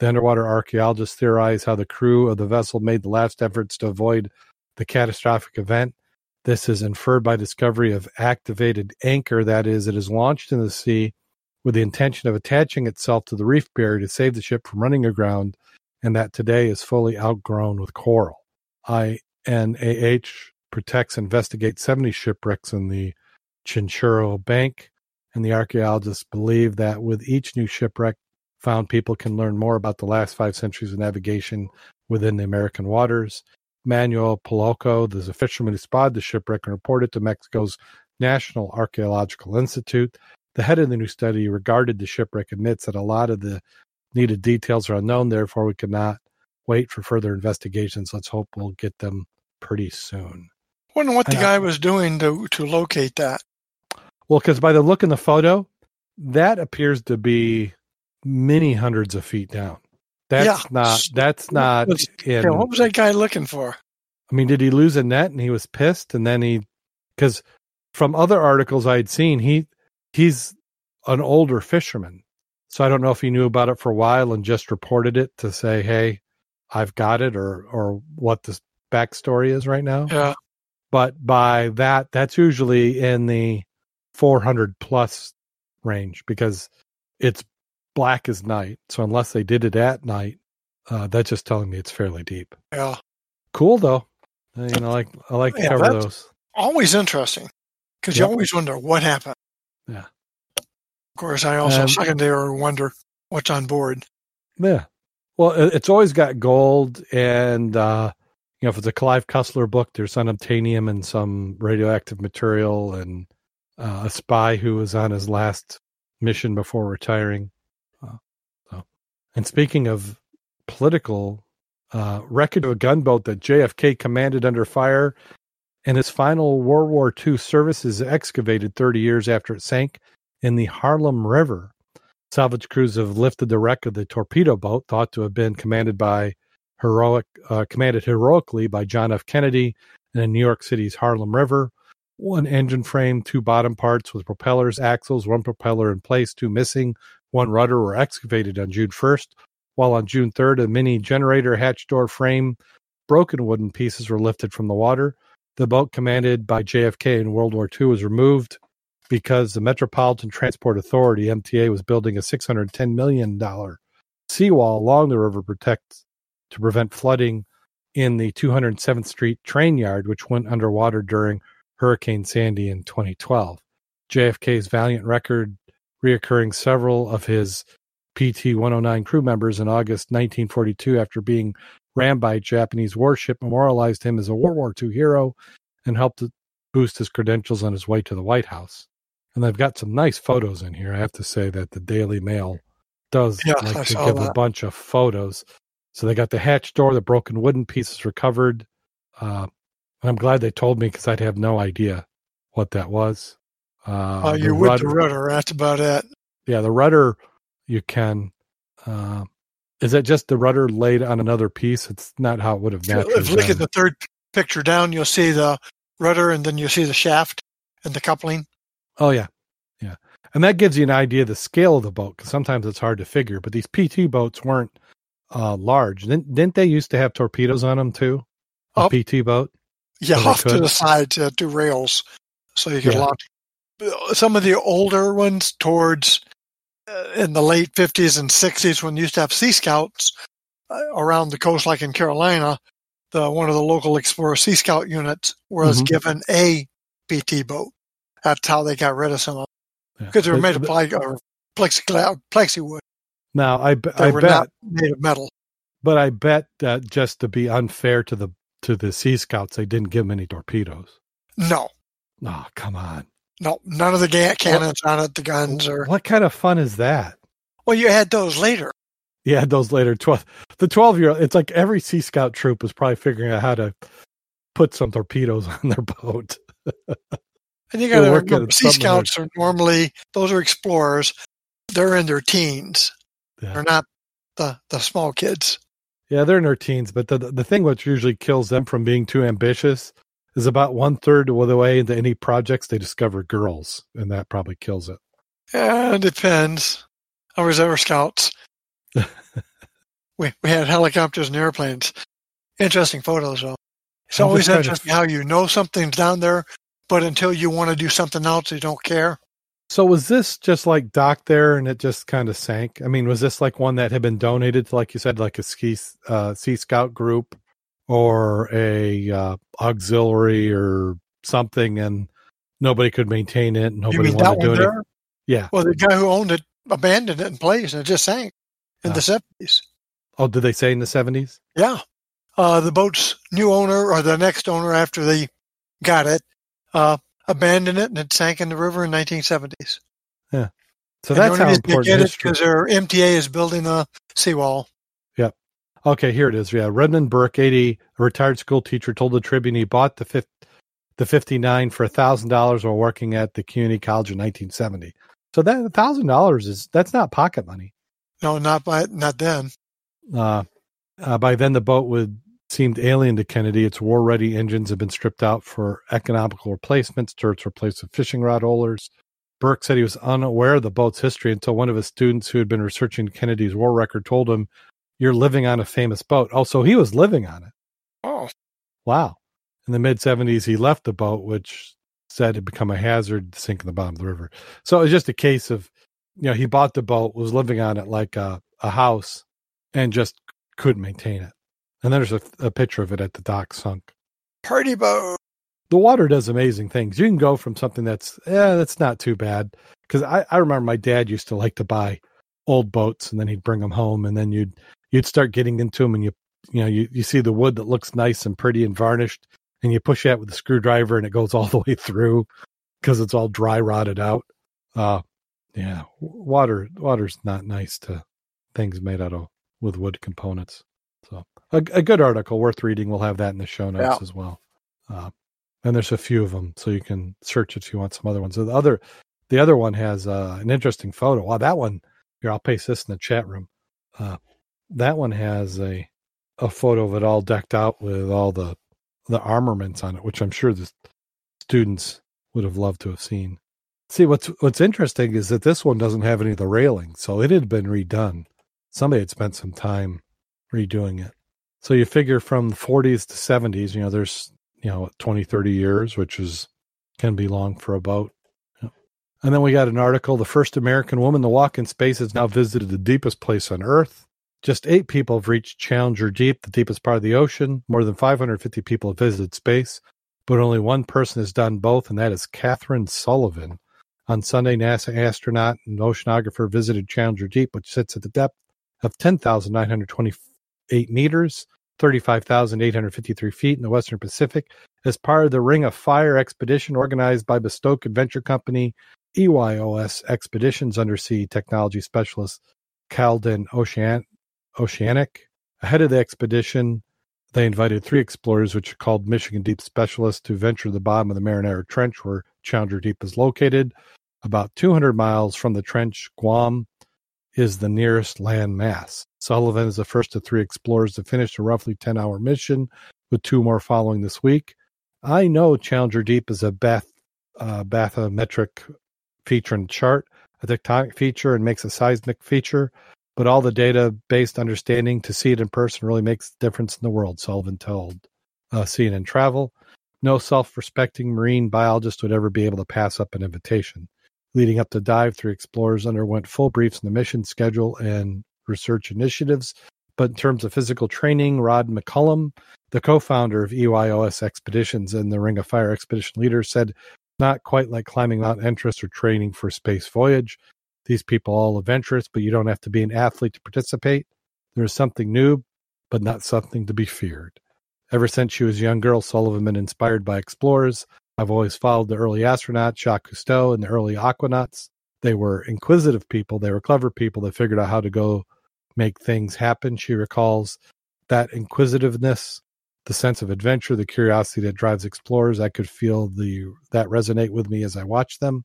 The underwater archaeologists theorize how the crew of the vessel made the last efforts to avoid the catastrophic event. This is inferred by discovery of activated anchor. That is, it is launched in the sea with the intention of attaching itself to the reef barrier to save the ship from running aground, and that today is fully outgrown with coral. INAH protects and investigates 70 shipwrecks in the Chinchorro Bank, and the archaeologists believe that with each new shipwreck, found people can learn more about the last 5 centuries of navigation within the American waters. Manuel Paloco, the fisherman who spotted the shipwreck and reported to Mexico's National Archaeological Institute, the head of the new study regarded the shipwreck, admits that a lot of the needed details are unknown, therefore we cannot wait for further investigations. Let's hope we'll get them pretty soon. I wonder what the guy was doing to locate that. Well, because by the look in the photo, that appears to be many hundreds of feet down. That's not. What was that guy looking for? I mean, did he lose a net and he was pissed? And then because from other articles I had seen, he's an older fisherman. So I don't know if he knew about it for a while and just reported it to say, hey, I've got it, or what the backstory is right now. Yeah. But by that's usually in the 400 plus range because it's black as night. So unless they did it at night, that's just telling me it's fairly deep. Yeah. Cool though. I like to cover those. Always interesting because you always wonder what happened. Yeah. Of course, I also secondarily wonder what's on board. Yeah. Well, it's always got gold and, if it's a Clive Cussler book, there's some unobtainium and some radioactive material and a spy who was on his last mission before retiring. And speaking of political, record of a gunboat that JFK commanded under fire and his final World War II service is excavated 30 years after it sank in the Harlem River. Salvage crews have lifted the wreck of the torpedo boat, thought to have been commanded heroically by John F. Kennedy in New York City's Harlem River. One engine frame, two bottom parts with propellers, axles, one propeller in place, two missing, one rudder were excavated on June 1st, while on June 3rd, a mini generator hatch door frame, broken wooden pieces were lifted from the water. The boat commanded by JFK in World War II was removed because the Metropolitan Transport Authority, MTA, was building a $610 million seawall along the river to prevent flooding in the 207th Street train yard, which went underwater during Hurricane Sandy in 2012. JFK's valiant record reoccurring several of his PT-109 crew members in August 1942 after being rammed by a Japanese warship memorialized him as a World War II hero and helped boost his credentials on his way to the White House. And they've got some nice photos in here. I have to say that the Daily Mail does like to give a bunch of photos. So they got the hatch door, the broken wooden pieces recovered. And I'm glad they told me because I'd have no idea what that was. You're with the rudder. That's about it. Yeah, the rudder you can. Is that just the rudder laid on another piece? It's not how it would have naturally. If you look at the third picture down, you'll see the rudder and then you'll see the shaft and the coupling. Oh, yeah. Yeah. And that gives you an idea of the scale of the boat because sometimes it's hard to figure. But these PT boats weren't large. Didn't they used to have torpedoes on them too? PT boat? Yeah, so off to the sides, two rails, so you could launch. Some of the older ones towards in the late 50s and 60s when you used to have Sea Scouts around the coast, like in Carolina, one of the local Explorer Sea Scout units was given a PT boat. That's how they got rid of some of them because they were made of plexiglass, plexiwood. Now, I bet not made of metal. But I bet that just to be unfair to the Sea Scouts, they didn't give them any torpedoes. No. Oh, come on. No, none of the cannons on it, the guns. What kind of fun is that? Well, you had those later. You had those later. The 12-year-old, it's like every Sea Scout troop was probably figuring out how to put some torpedoes on their boat. And you got to remember, Sea Scouts are normally, those are explorers. They're in their teens. Yeah. They're not the small kids. Yeah, they're in their teens, but the thing which usually kills them from being too ambitious is about 1/3 of the way into any projects they discover girls, and that probably kills it. Yeah, it depends. I was ever Scouts. we had helicopters and airplanes. Interesting photos, though. It's always interesting how you know something's down there, but until you want to do something else, you don't care. So was this just like docked there and it just kind of sank? I mean, was this like one that had been donated to, like you said, like a Sea Scout group or a auxiliary or something, and nobody could maintain it and nobody wanted to do it? Yeah. Well, the guy who owned it abandoned it in place and it just sank. in the '70s. Oh, did they say in the 70s? Yeah. The boat's new owner, or the next owner after they got it, abandoned it, and it sank in the river in the 1970s. Yeah. So that's how important it is. Because their MTA is building a seawall. Yeah. Okay, here it is. Yeah. Redmond Burke, 80, a retired school teacher, told the Tribune he bought the 59 for $1,000 while working at the community college in 1970. So that $1,000 that's not pocket money. No, not then. By then, the boat seemed alien to Kennedy. Its war-ready engines had been stripped out for economical replacements. Turrets replaced with fishing rod holders. Burke said he was unaware of the boat's history until one of his students who had been researching Kennedy's war record told him, "You're living on a famous boat." Oh, so he was living on it. Oh. Wow. In the mid-'70s, he left the boat, which said had become a hazard to sink in the bottom of the river. So it was just a case of, he bought the boat, was living on it like a house, and just couldn't maintain it. And there's a picture of it at the dock sunk. Party boat. The water does amazing things. You can go from something that's not too bad. Because I remember my dad used to like to buy old boats, and then he'd bring them home, and then you'd start getting into them, and you see the wood that looks nice and pretty and varnished, and you push that with a screwdriver, and it goes all the way through because it's all dry rotted out. Water's not nice to things made out of with wood components. So a good article worth reading. We'll have that in the show notes as well. And there's a few of them, so you can search if you want some other ones. So the other one has an interesting photo. Wow, that one here. I'll paste this in the chat room. That one has a photo of it all decked out with all the armaments on it, which I'm sure the students would have loved to have seen. See, what's interesting is that this one doesn't have any of the railings, so it had been redone. Somebody had spent some time redoing it. So you figure from the 40s to 70s, there's 20, 30 years, which can be long for a boat. Yeah. And then we got an article, the first American woman to walk in space has now visited the deepest place on Earth. Just 8 people have reached Challenger Deep, the deepest part of the ocean. More than 550 people have visited space, but only one person has done both, and that is Catherine Sullivan. On Sunday, NASA astronaut and oceanographer visited Challenger Deep, which sits at the depth of 10,928 meters, 35,853 feet in the Western Pacific, as part of the Ring of Fire expedition organized by Bestoke Adventure Company, EYOS Expeditions undersea technology specialist Calden Oceanic. Ahead of the expedition, they invited 3 explorers, which are called Michigan Deep specialists, to venture to the bottom of the Marinara Trench, where Challenger Deep is located. About 200 miles from the trench, Guam is the nearest land mass. Sullivan is the first of 3 explorers to finish a roughly 10-hour mission, with 2 more following this week. I know Challenger Deep is a bathymetric feature and chart, a tectonic feature, and makes a seismic feature, but all the data-based understanding to see it in person really makes a difference in the world, Sullivan told CNN Travel. No self-respecting marine biologist would ever be able to pass up an invitation. Leading up to dive, 3 explorers underwent full briefs on the mission schedule and research initiatives. But in terms of physical training, Rod McCullum, the co-founder of EYOS Expeditions and the Ring of Fire expedition leader, said, "Not quite like climbing Mount Everest or training for a space voyage. These people are all adventurous, but you don't have to be an athlete to participate. There is something new, but not something to be feared. Ever since she was a young girl, Sullivan been inspired by explorers. I've always followed the early astronauts, Jacques Cousteau, and the early aquanauts. They were inquisitive people. They were clever people that figured out how to go make things happen." She recalls that inquisitiveness, the sense of adventure, the curiosity that drives explorers. I could feel that resonate with me as I watched them.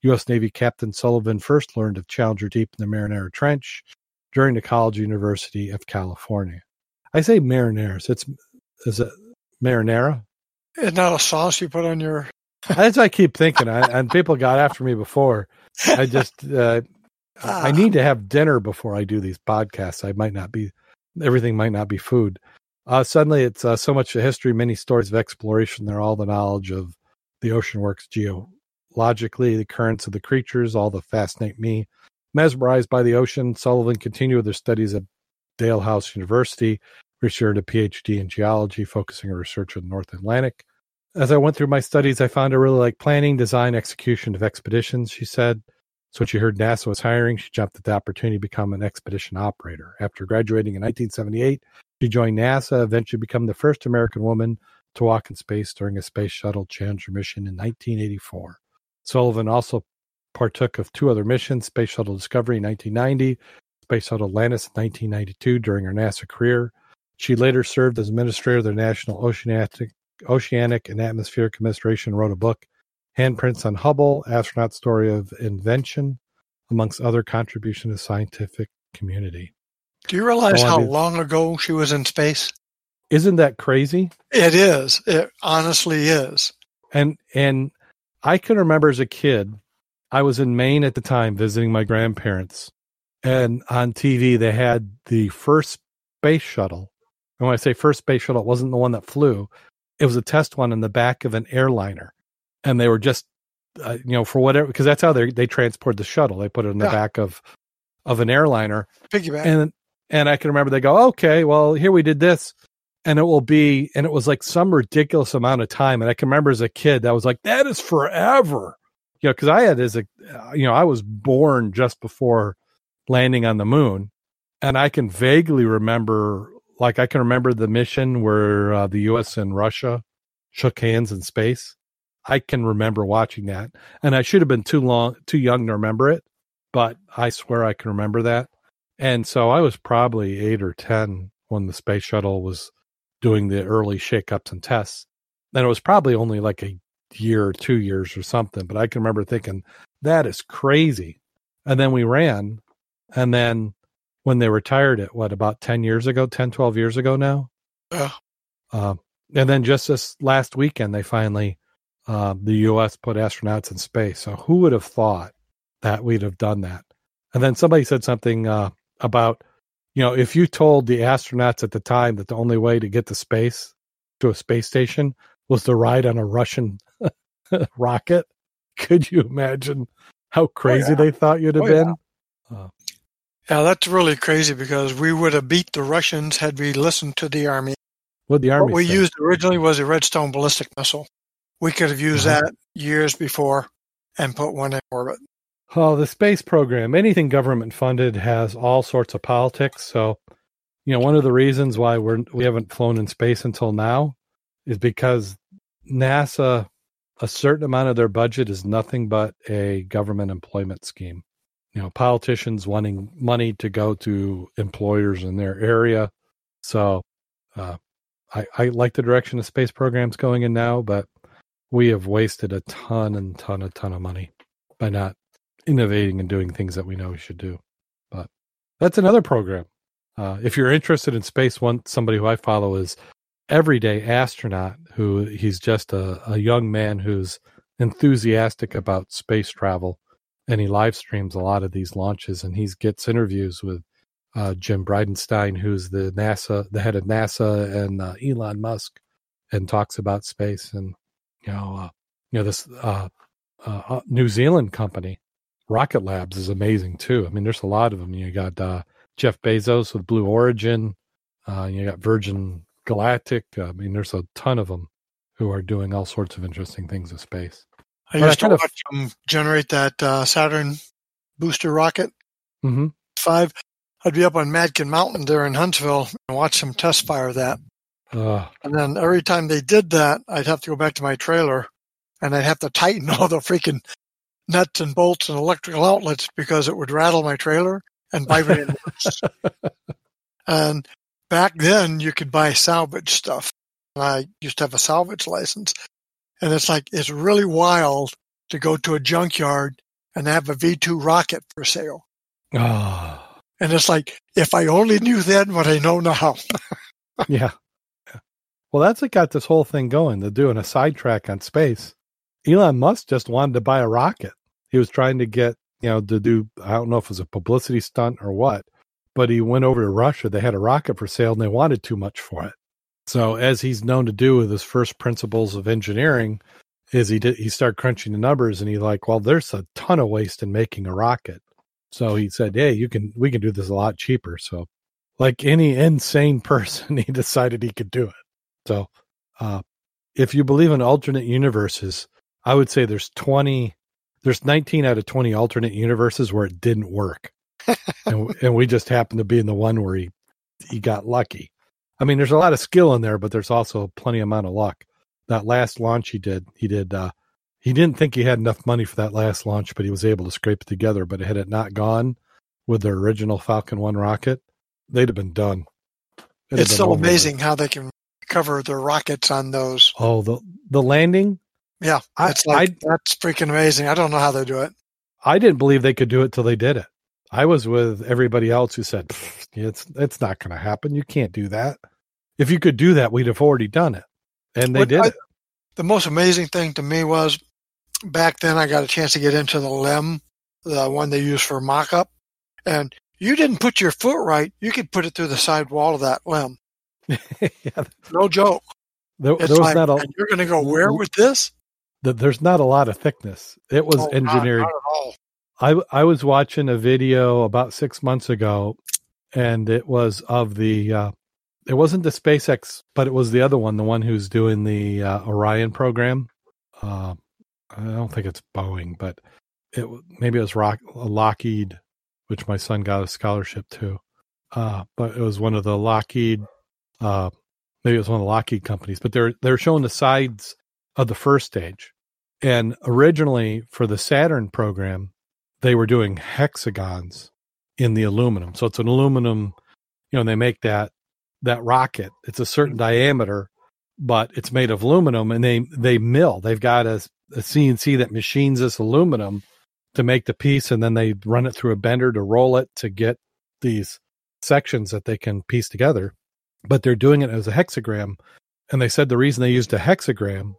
U.S. Navy Captain Sullivan first learned of Challenger Deep in the Marinara Trench during the College University of California. I say Marinaras. Is it marinara? It's not a sauce you put on your... That's what I keep thinking. And people got after me before. I just... I need to have dinner before I do these podcasts. Everything might not be food. Suddenly, it's so much of history, many stories of exploration. They're all the knowledge of the ocean works geologically, the currents of the creatures, all that fascinate me. Mesmerized by the ocean, Sullivan continued their studies at Dalhousie University, received a PhD in geology, focusing on research in the North Atlantic. As I went through my studies, I found I really like planning, design, execution of expeditions, she said. So she heard NASA was hiring. She jumped at the opportunity to become an expedition operator. After graduating in 1978, she joined NASA, eventually become the first American woman to walk in space during a Space Shuttle Challenger mission in 1984. Sullivan also partook of two other missions, Space Shuttle Discovery in 1990, Space Shuttle Atlantis in 1992 during her NASA career. She later served as administrator of the National Oceanic and Atmospheric Administration, wrote a book, Handprints on Hubble, Astronaut's Story of Invention, amongst other contributions to the scientific community. Do you realize how long ago she was in space? Isn't that crazy? It is. It honestly is. And I can remember as a kid, I was in Maine at the time visiting my grandparents, and on TV they had the first space shuttle. And when I say first space shuttle, it wasn't the one that flew. It was a test one in the back of an airliner. And they were just, for whatever, because that's how they transport the shuttle. They put it in the back of an airliner. Piggyback. And I can remember they go, okay, well, here we did this. And it was like some ridiculous amount of time. And I can remember as a kid, I was like, that is forever. Because I was born just before landing on the moon. And I can vaguely remember, the mission where the U.S. and Russia shook hands in space. I can remember watching that, and I should have been too young to remember it, but I swear I can remember that. And so I was probably 8 or 10 when the space shuttle was doing the early shakeups and tests. And it was probably only like a year or 2 years or something, but I can remember thinking, that is crazy. And then we ran, and then when they retired it, about 10 years ago, 10, 12 years ago now? Yeah. And then just this last weekend, they finally... the U.S. put astronauts in space. So who would have thought that we'd have done that? And then somebody said something about, if you told the astronauts at the time that the only way to get to space, to a space station, was to ride on a Russian rocket, could you imagine how crazy they thought you'd have been? Yeah. That's really crazy, because we would have beat the Russians had we listened to the Army. What we used originally was a Redstone ballistic missile. We could have used that years before and put one in orbit. Oh, the space program, anything government funded has all sorts of politics. So, one of the reasons why we haven't flown in space until now is because NASA, a certain amount of their budget is nothing but a government employment scheme. Politicians wanting money to go to employers in their area. So I like the direction the space program's going in now, but we have wasted a ton of money by not innovating and doing things that we know we should do. But that's another program. If you're interested in space, somebody who I follow is Everyday Astronaut, who he's just a young man who's enthusiastic about space travel, and he live streams a lot of these launches, and he gets interviews with Jim Bridenstine, who's the head of NASA, and Elon Musk, and talks about space. And this New Zealand company, Rocket Labs, is amazing too. I mean, there's a lot of them. You got Jeff Bezos with Blue Origin. You got Virgin Galactic. I mean, there's a ton of them who are doing all sorts of interesting things with space. I used to watch them generate that Saturn booster rocket. Mm-hmm. 5. I'd be up on Madkin Mountain there in Huntsville and watch them test fire that. And then every time they did that, I'd have to go back to my trailer, and I'd have to tighten all the freaking nuts and bolts and electrical outlets, because it would rattle my trailer and vibrate. And back then, you could buy salvage stuff. I used to have a salvage license, and it's really wild to go to a junkyard and have a V2 rocket for sale. And it's like, if I only knew then what I know now. Yeah. Well, that's what got this whole thing going, to doing a sidetrack on space. Elon Musk just wanted to buy a rocket. He was trying to get, I don't know if it was a publicity stunt or what, but he went over to Russia. They had a rocket for sale, and they wanted too much for it. So as he's known to do with his first principles of engineering, is he started crunching the numbers, and he's like, well, there's a ton of waste in making a rocket. So he said, hey, we can do this a lot cheaper. So like any insane person, he decided he could do it. So if you believe in alternate universes, I would say there's 20 there's 19 out of 20 alternate universes where it didn't work. and we just happened to be in the one where he got lucky. I mean, there's a lot of skill in there, but there's also plenty amount of luck. That last launch he didn't think he had enough money for that last launch, but he was able to scrape it together. But had it not gone with their original Falcon 1 rocket, they'd have been done. It's so amazing how they can recover their rockets on those. Oh, the landing? Yeah, that's freaking amazing. I don't know how they do it. I didn't believe they could do it till they did it. I was with everybody else who said, it's not going to happen. You can't do that. If you could do that, we'd have already done it. And they did it. The most amazing thing to me was back then I got a chance to get into the LEM, the one they use for mock-up. And you didn't put your foot right. You could put it through the side wall of that LEM. Yeah. No joke. You're going to go where with this? There's not a lot of thickness. It was engineered. Not at all. I was watching a video about 6 months ago, and it was of the... it wasn't the SpaceX, but it was the other one, the one who's doing the Orion program. I don't think it's Boeing, but maybe it was Lockheed, which my son got a scholarship to. But it was one of the Lockheed, maybe it was one of the Lockheed companies. But they're showing the sides of the first stage. And originally for the Saturn program, they were doing hexagons in the aluminum. So it's an aluminum, and they make that rocket. It's a certain diameter, but it's made of aluminum, and they mill. They've got a CNC that machines this aluminum to make the piece, and then they run it through a bender to roll it to get these sections that they can piece together. But they're doing it as a hexagram, and they said the reason they used a hexagram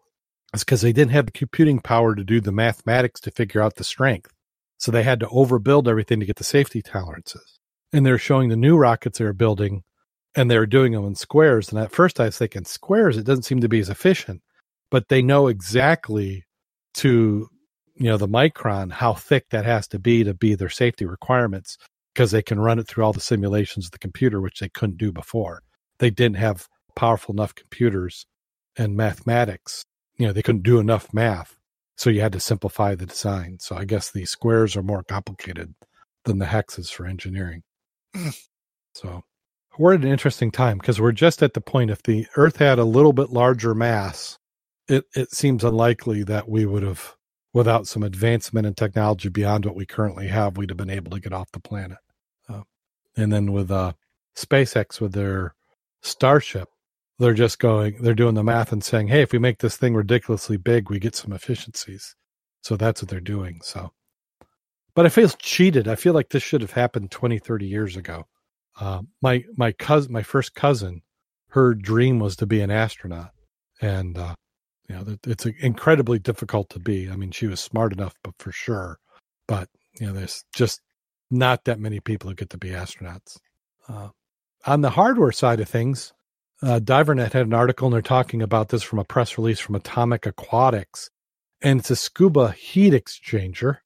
is because they didn't have the computing power to do the mathematics to figure out the strength. So they had to overbuild everything to get the safety tolerances. And they're showing the new rockets they're building, and they're doing them in squares. And at first I was thinking, squares, it doesn't seem to be as efficient. But they know exactly to the micron how thick that has to be their safety requirements, because they can run it through all the simulations of the computer, which they couldn't do before. They didn't have powerful enough computers and mathematics. They couldn't do enough math. So you had to simplify the design. So I guess the squares are more complicated than the hexes for engineering. So... we're at an interesting time, because we're just at the point, if the Earth had a little bit larger mass, it seems unlikely that we would have, without some advancement in technology beyond what we currently have, we'd have been able to get off the planet. And then with SpaceX, with their Starship, they're doing the math and saying, hey, if we make this thing ridiculously big, we get some efficiencies. So that's what they're doing. So, but I feel cheated. I feel like this should have happened 20, 30 years ago. My first cousin, her dream was to be an astronaut, and it's incredibly difficult to be. I mean, she was smart enough, but for sure, there's just not that many people who get to be astronauts. On the hardware side of things, DiverNet had an article, and they're talking about this from a press release from Atomic Aquatics, and it's a scuba heat exchanger,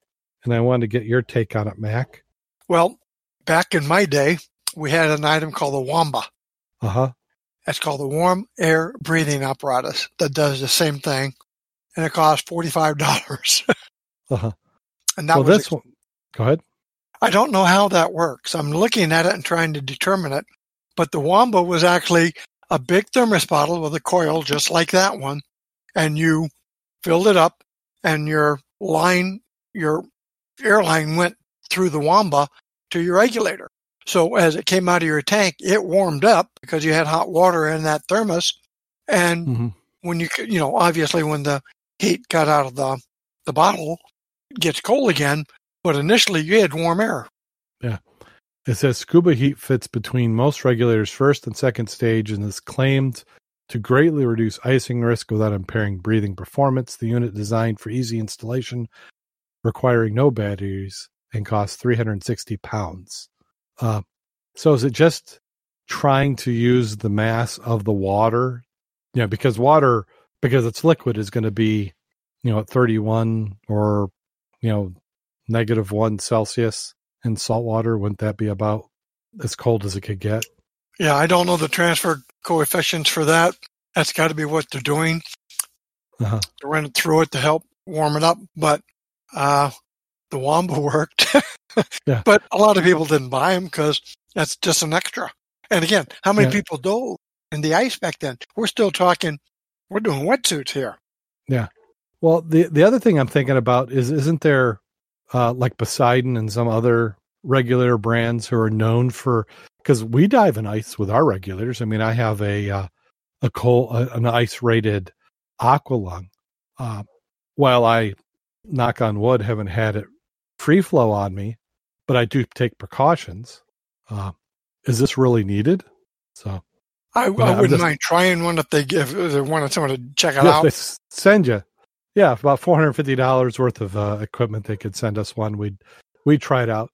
and I wanted to get your take on it, Mac. Well, back in my day, we had an item called the Wamba. Uh-huh. That's called the Warm Air Breathing Apparatus, that does the same thing, and it costs $45. Uh-huh. And that one. Go ahead. I don't know how that works. I'm looking at it and trying to determine it, but the Wamba was actually a big thermos bottle with a coil just like that one, and you filled it up, and your airline went through the Wamba to your regulator. So as it came out of your tank, it warmed up because you had hot water in that thermos. And when obviously when the heat got out of the bottle, it gets cold again. But initially, you had warm air. Yeah. It says scuba heat fits between most regulators' first and second stage and is claimed to greatly reduce icing risk without impairing breathing performance. The unit designed for easy installation, requiring no batteries, and costs 360 pounds. So is it just trying to use the mass of the water? Because water, because it's liquid, is going to be, at 31 or, -1 Celsius in salt water. Wouldn't that be about as cold as it could get? Yeah, I don't know the transfer coefficients for that. That's got to be what they're doing. Uh-huh. They're running through it to help warm it up. But The Wamba worked, yeah. But a lot of people didn't buy them because that's just an extra. And again, how many people dove in the ice back then? We're still talking, we're doing wetsuits here. Yeah. Well, the other thing I'm thinking about is, isn't there like Poseidon and some other regulator brands who are known for, because we dive in ice with our regulators. I mean, I have an ice rated Aqualung. While I, knock on wood, haven't had it free flow on me, but I do take precautions. Is this really needed? So I wouldn't mind trying one if they wanted someone to check it out. They send you, about $450 worth of equipment. They could send us one. We'd try it out.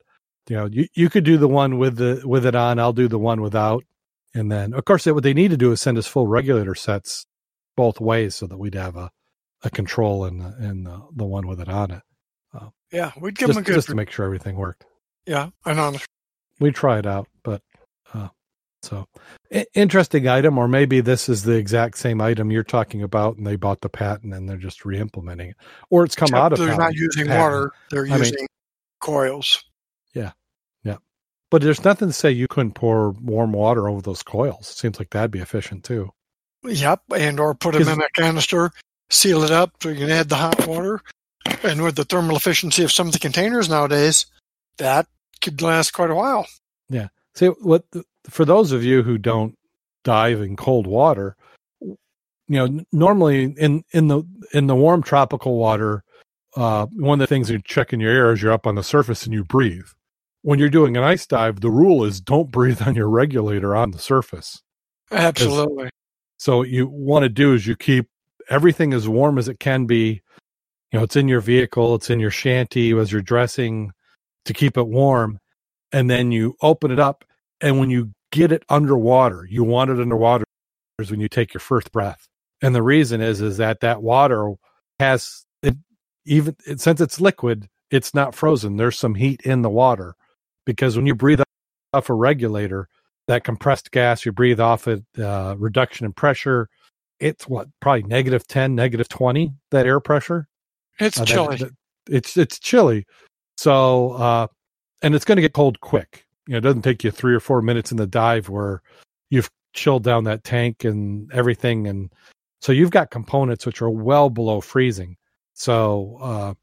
You know, you could do the one with it on. I'll do the one without. And then, of course, what they need to do is send us full regulator sets both ways so that we'd have a control and the one with it on it. We'd give them a good just to make sure everything worked. Yeah, I know. We try it out, but interesting item, or maybe this is the exact same item you're talking about, and they bought the patent and they're just re-implementing it, or it's come except out of. They're not using water; they're using coils. Yeah, but there's nothing to say you couldn't pour warm water over those coils. It seems like that'd be efficient too. Yep, and or put them in a canister. Seal it up so you can add the hot water. And with the thermal efficiency of some of the containers nowadays, that could last quite a while. Yeah. See, for those of you who don't dive in cold water, you know, normally in the warm tropical water, one of the things you check in your air is you're up on the surface and you breathe. When you're doing an ice dive, the rule is don't breathe on your regulator on the surface. Absolutely. So what you want to do is you keep everything as warm as it can be. You know, it's in your vehicle, it's in your shanty as you're dressing to keep it warm. And then you open it up. And when you get it underwater, you want it underwater is when you take your first breath. And the reason is that water has, since it's liquid, it's not frozen. There's some heat in the water because when you breathe off a regulator, that compressed gas, you breathe off it, reduction in pressure. It's probably -10, -20, that air pressure. It's chilly. It's chilly. So, and it's going to get cold quick. You know, it doesn't take you 3 or 4 minutes in the dive where you've chilled down that tank and everything. And so you've got components which are well below freezing. So,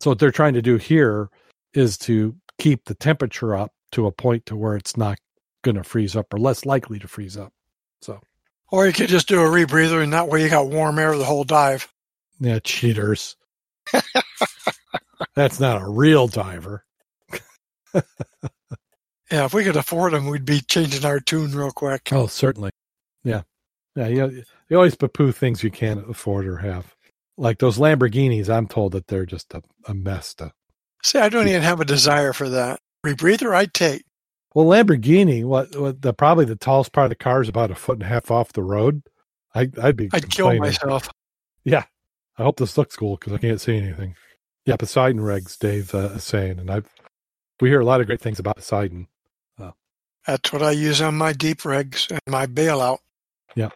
so what they're trying to do here is to keep the temperature up to a point to where it's not going to freeze up or less likely to freeze up. So. Or you could just do a rebreather, and that way you got warm air the whole dive. Yeah, cheaters. That's not a real diver. Yeah, if we could afford them, we'd be changing our tune real quick. Oh, certainly. Yeah. Yeah, you always poo-poo things you can't afford or have. Like those Lamborghinis, I'm told that they're just a mess. See, I don't even have a desire for that. Rebreather, I'd take. Well, Lamborghini, probably the tallest part of the car is about 1.5 feet off the road. I'd kill myself. Yeah. I hope this looks cool because I can't see anything. Yeah, Poseidon regs, Dave is saying. And we hear a lot of great things about Poseidon. That's what I use on my deep regs and my bailout. Yeah.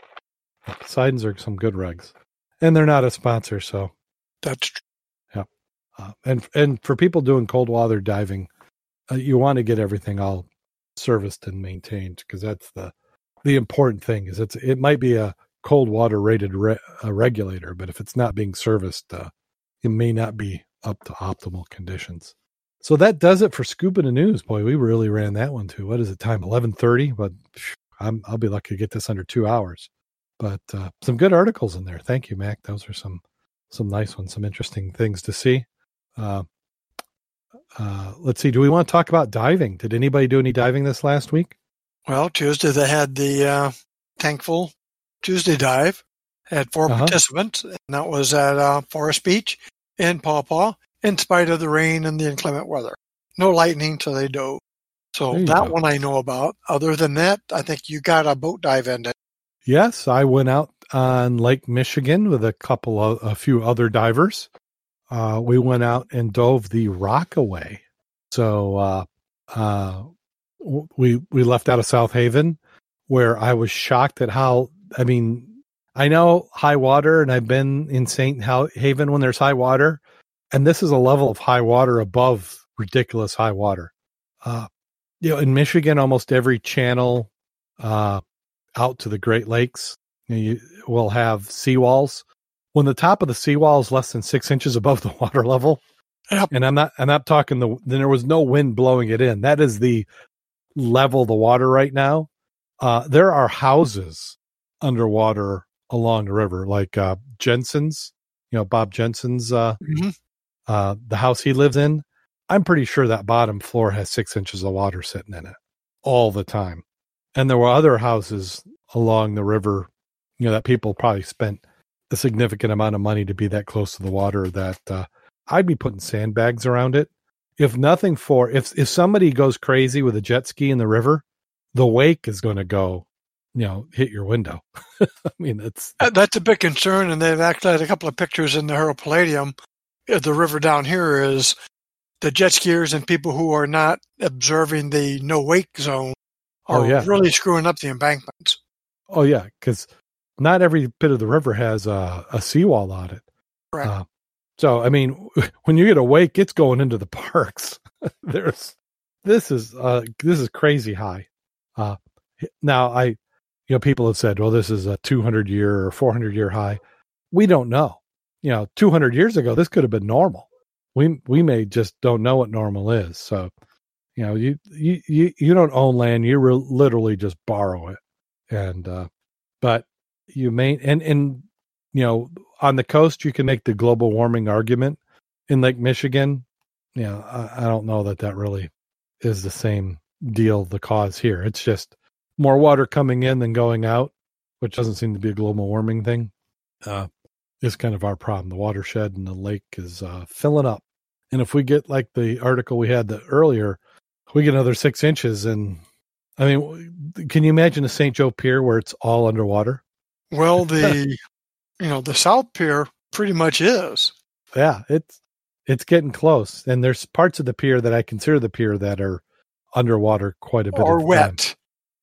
Poseidons are some good regs. And they're not a sponsor, so. That's true. Yeah. And for people doing cold water diving, you want to get everything all serviced and maintained because that's the important thing. Is it might be a cold water rated regulator, but if it's not being serviced, it may not be up to optimal conditions. So that does it for Scuba to News. Boy, we really ran that one too. What is it? Time 11:30, but I'll be lucky to get this under 2 hours. But some good articles in there. Thank you, Mac. Those are some nice ones. Some interesting things to see. Let's see. Do we want to talk about diving? Did anybody do any diving this last week? Well, Tuesday they had the Tankful Tuesday dive. Had 4 participants, and that was at Forest Beach in Paw Paw. In spite of the rain and the inclement weather, no lightning, so they dove. So that one I know about. Other than that, I think you got a boat dive in it. Yes, I went out on Lake Michigan with a few other divers. We went out and dove the Rockaway. So we left out of South Haven, where I was shocked at how, I mean, I know high water, and I've been in St. Haven when there's high water, And this is a level of high water above ridiculous high water. You know, in Michigan, almost every channel out to the Great Lakes, you will have seawalls. When the top of the seawall is less than 6 inches above the water level, and I'm not talking then there was no wind blowing it in. That is the level of the water right now. There are houses underwater along the river, like Jensen's, you know, Bob Jensen's, the house he lives in. I'm pretty sure that bottom floor has 6 inches of water sitting in it all the time. And there were other houses along the river, you know, that people probably spent a significant amount of money to be that close to the water that I'd be putting sandbags around it. If nothing for, if somebody goes crazy with a jet ski in the river, the wake is going to go, you know, hit your window. I mean, that's a big concern. And they've actually had a couple of pictures in the Herald Palladium of the river down here is the jet skiers and people who are not observing the no wake zone are really screwing up the embankments. Oh yeah. Cause not every bit of the river has a seawall on it. Right. So, I mean, when you get a wake, it's going into the parks. This is crazy high. Now people have said, well, this is a 200-year or 400-year high. We don't know. You know, 200 years ago, this could have been normal. We may just don't know what normal is. So, you know, you don't own land. You literally just borrow it. And, but you may, and, you know, on the coast, you can make the global warming argument. In Lake Michigan, you know, I don't know that really is the same deal, the cause here. It's just more water coming in than going out, which doesn't seem to be a global warming thing. It's kind of our problem. The watershed and the lake is filling up. And if we get like the article we had earlier, we get another 6 inches. And I mean, can you imagine a St. Joe Pier where it's all underwater? Well, the... You know, the South Pier pretty much is. Yeah, it's getting close. And there's parts of the pier that I consider the pier that are underwater quite a bit. Or wet. Time.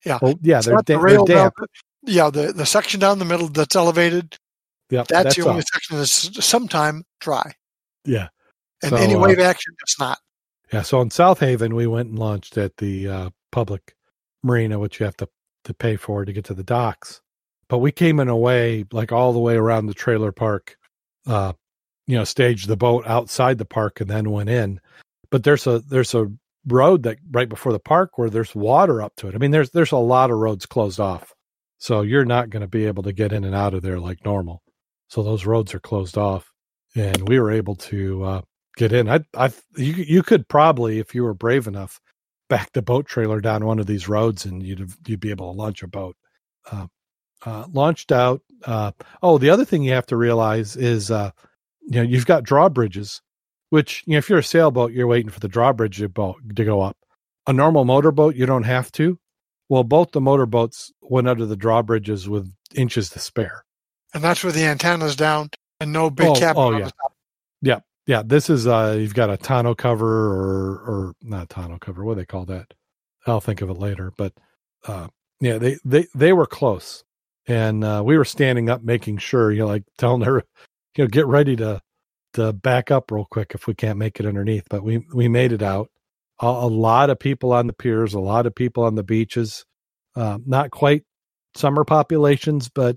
Yeah. Well, yeah, they're damp. Yeah, the section down the middle that's elevated, yep, that's the only section that's sometime dry. Yeah. And so, any wave action, it's not. Yeah, so in South Haven, we went and launched at the public marina, which you have to pay for to get to the docks. But we came in a way, like all the way around the trailer park, you know, staged the boat outside the park and then went in. But there's a road that right before the park where there's water up to it. I mean, there's a lot of roads closed off. So you're not going to be able to get in and out of there like normal. So those roads are closed off and we were able to get in. You could probably, if you were brave enough, back the boat trailer down one of these roads and you'd be able to launch a boat. Launched out. The other thing you have to realize is, you know, you've got drawbridges, which, you know, if you're a sailboat, you're waiting for the drawbridge to go up. A normal motorboat, you don't have to. Well, both the motorboats went under the drawbridges with inches to spare. And that's with the antennas down and no big cap. Oh, yeah. Yeah. Yeah. This is, you've got a tonneau cover or not tonneau cover. What do they call that? I'll think of it later. But, yeah, they were close. And we were standing up, making sure, you know, like telling her, you know, get ready to back up real quick if we can't make it underneath. But we made it out. A lot of people on the piers, a lot of people on the beaches. Not quite summer populations, but,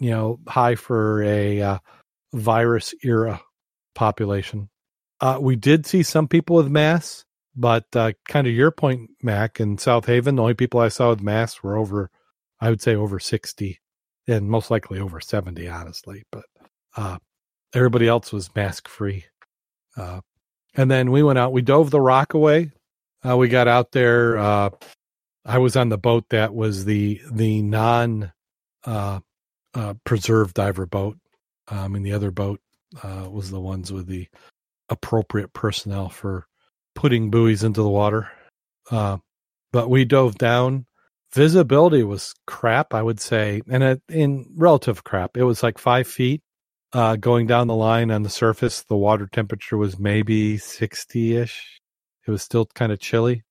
you know, high for a virus era population. We did see some people with masks, but kind of your point, Mac, in South Haven, the only people I saw with masks were over 60. And most likely over 70, honestly, but everybody else was mask free. And then we went out, we dove the rock away. We got out there. I was on the boat that was the non preserve diver boat. And the other boat was the ones with the appropriate personnel for putting buoys into the water. But we dove down. Visibility was crap, I would say, and in relative crap. It was like 5 feet going down the line on the surface. The water temperature was maybe 60-ish. It was still kind of chilly.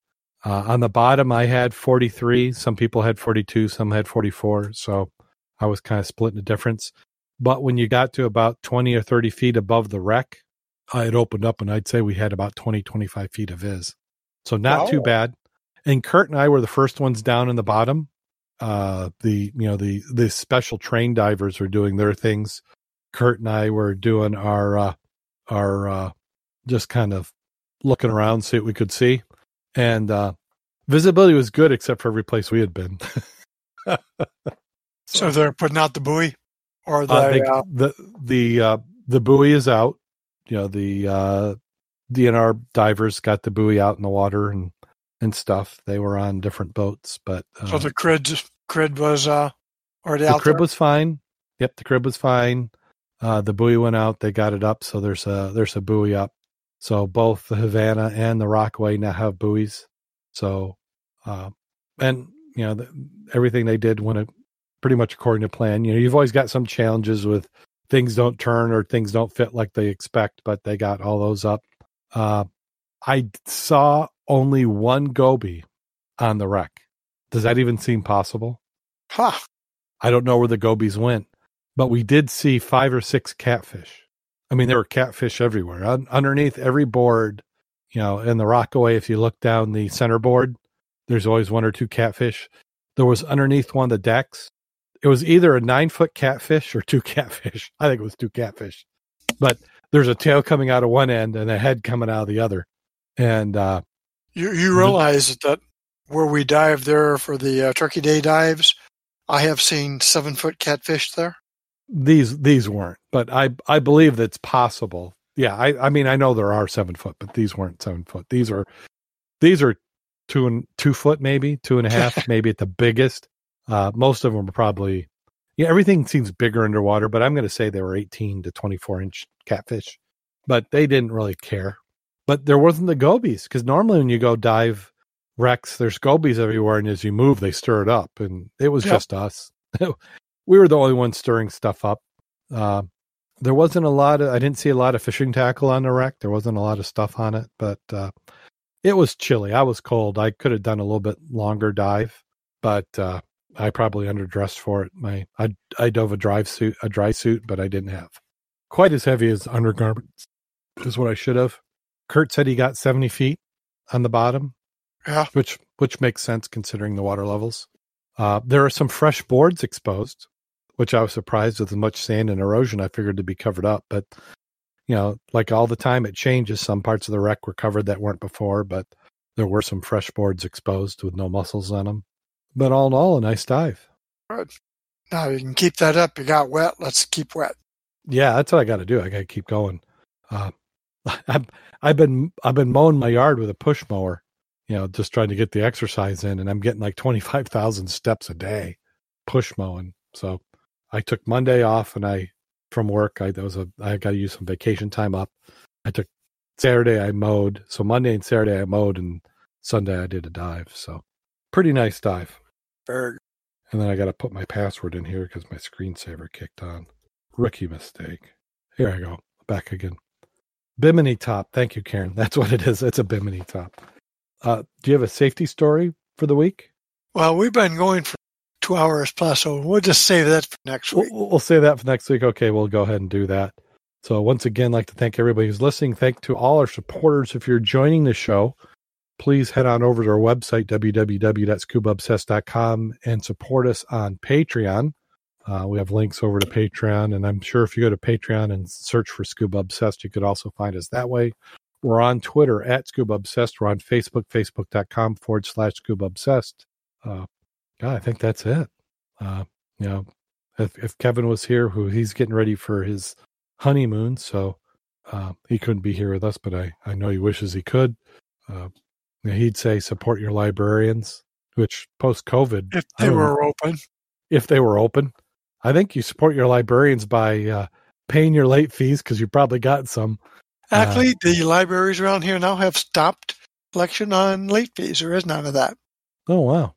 On the bottom, I had 43. Some people had 42. Some had 44. So I was kind of splitting the difference. But when you got to about 20 or 30 feet above the wreck, it opened up, and I'd say we had about 20, 25 feet of viz. So not too bad. And Kurt and I were the first ones down in the bottom. The special train divers were doing their things. Kurt and I were doing our just kind of looking around, see what we could see. And visibility was good except for every place we had been. So they're putting out the buoy, or the buoy is out. You know, the DNR divers got the buoy out in the water and stuff. They were on different boats, but so the crib was already out. The crib was fine. Yep, the crib was fine. The buoy went out. They got it up. So there's a buoy up. So both the Havana and the Rockaway now have buoys. So, and you know, everything they did went pretty much according to plan. You know, you've always got some challenges with things don't turn or things don't fit like they expect, but they got all those up. I saw only one goby on the wreck. Does that even seem possible? Huh. I don't know where the gobies went, but we did see 5 or 6 catfish. I mean, there were catfish everywhere. Underneath every board, you know, in the Rockaway, if you look down the center board, there's always 1 or 2 catfish. There was underneath one of the decks. It was either a 9-foot catfish or 2 catfish. I think it was 2 catfish. But there's a tail coming out of one end and a head coming out of the other. And you realize that where we dive there for the Turkey Day dives, I have seen 7-foot catfish there. These weren't, but I believe that's possible. Yeah, I mean, I know there are 7-foot, but these weren't 7-foot. These are 2 and 2 foot, maybe 2.5, maybe at the biggest. Most of them are probably, yeah, everything seems bigger underwater, but I'm going to say they were 18 to 24 inch catfish, but they didn't really care. But there wasn't the gobies, because normally when you go dive wrecks, there's gobies everywhere, and as you move, they stir it up, and it was just us. We were the only ones stirring stuff up. There wasn't a lot of, I didn't see a lot of fishing tackle on the wreck. There wasn't a lot of stuff on it, but it was chilly. I was cold. I could have done a little bit longer dive, but I probably underdressed for it. I dove a dry suit, but I didn't have quite as heavy as undergarments is what I should have. Kurt said he got 70 feet on the bottom, which makes sense considering the water levels. There are some fresh boards exposed, which I was surprised with as much sand and erosion I figured to be covered up. But, you know, like all the time it changes. Some parts of the wreck were covered that weren't before, but there were some fresh boards exposed with no mussels on them. But all in all, a nice dive. Good. Now you can keep that up. You got wet. Let's keep wet. Yeah, that's what I got to do. I got to keep going. I've been mowing my yard with a push mower, you know, just trying to get the exercise in, and I'm getting like 25,000 steps a day push mowing. So I took Monday off and I got to use some vacation time up. I took Saturday, I mowed. So Monday and Saturday I mowed, and Sunday I did a dive. So pretty nice dive. Berg. And then I got to put my password in here because my screensaver kicked on. Rookie mistake. Here I go. Back again. Bimini top. Thank you, Karen. That's what it is. It's a Bimini top. Do you have a safety story for the week? Well, we've been going for 2 hours plus, so we'll just save that for next week. We'll save that for next week. Okay, we'll go ahead and do that. So once again, I'd like to thank everybody who's listening. Thank to all our supporters. If you're joining the show, please head on over to our website, www.scubaobsessed.com, and support us on Patreon. We have links over to Patreon, and I'm sure if you go to Patreon and search for Scuba Obsessed, you could also find us that way. We're on Twitter at Scuba Obsessed. We're on Facebook, facebook.com/Scuba Obsessed. God, I think that's it. You know, if Kevin was here, who he's getting ready for his honeymoon, so he couldn't be here with us, but I know he wishes he could. He'd say support your librarians, which post-COVID. If they were open. If they were open. I think you support your librarians by paying your late fees, because you probably got some. Actually, the libraries around here now have stopped collection on late fees. There is none of that. Oh, wow.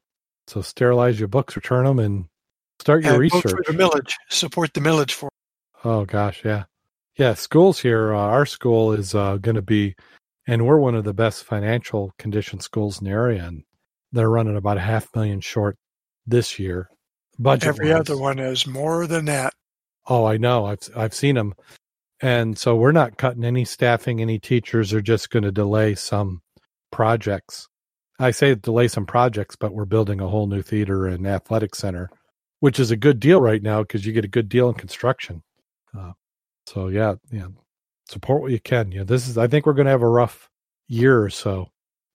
So sterilize your books, return them, and start your research. For the millage. Support the millage for them. Oh, gosh, yeah. Yeah, schools here, our school is going to be, and we're one of the best financial condition schools in the area, and they're running about $500,000 short this year. Budget-wise. Every other one is more than that. Oh, I know. I've seen them. And so we're not cutting any staffing. Any teachers are just going to delay some projects. I say delay some projects, but we're building a whole new theater and athletic center, which is a good deal right now because you get a good deal in construction. So support what you can. Yeah, this is. I think we're going to have a rough year or so,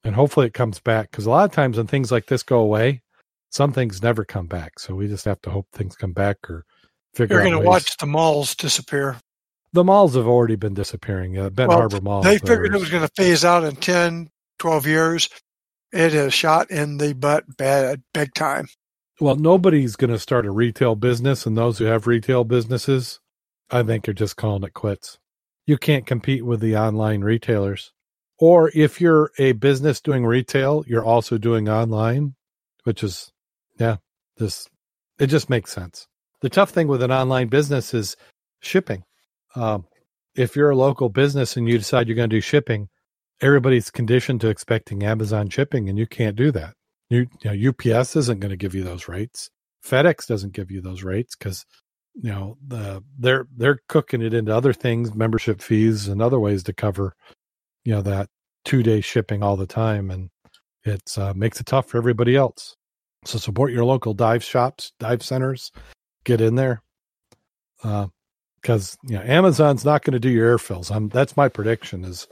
and hopefully it comes back because a lot of times when things like this go away, some things never come back. So we just have to hope things come back or figure out. You're going to watch the malls disappear. The malls have already been disappearing. Harbor Mall. They figured it was going to phase out in 10, 12 years. It is shot in the butt bad, big time. Well, nobody's going to start a retail business, and those who have retail businesses, I think, are just calling it quits. You can't compete with the online retailers. Or if you're a business doing retail, you're also doing online, which is, it just makes sense. The tough thing with an online business is shipping. If you're a local business and you decide you're going to do shipping, everybody's conditioned to expecting Amazon shipping, and you can't do that. UPS isn't going to give you those rates. FedEx doesn't give you those rates because they're cooking it into other things, membership fees and other ways to cover that 2-day shipping all the time, and it makes it tough for everybody else. So support your local dive shops, dive centers. Get in there because Amazon's not going to do your air fills. That's my prediction is.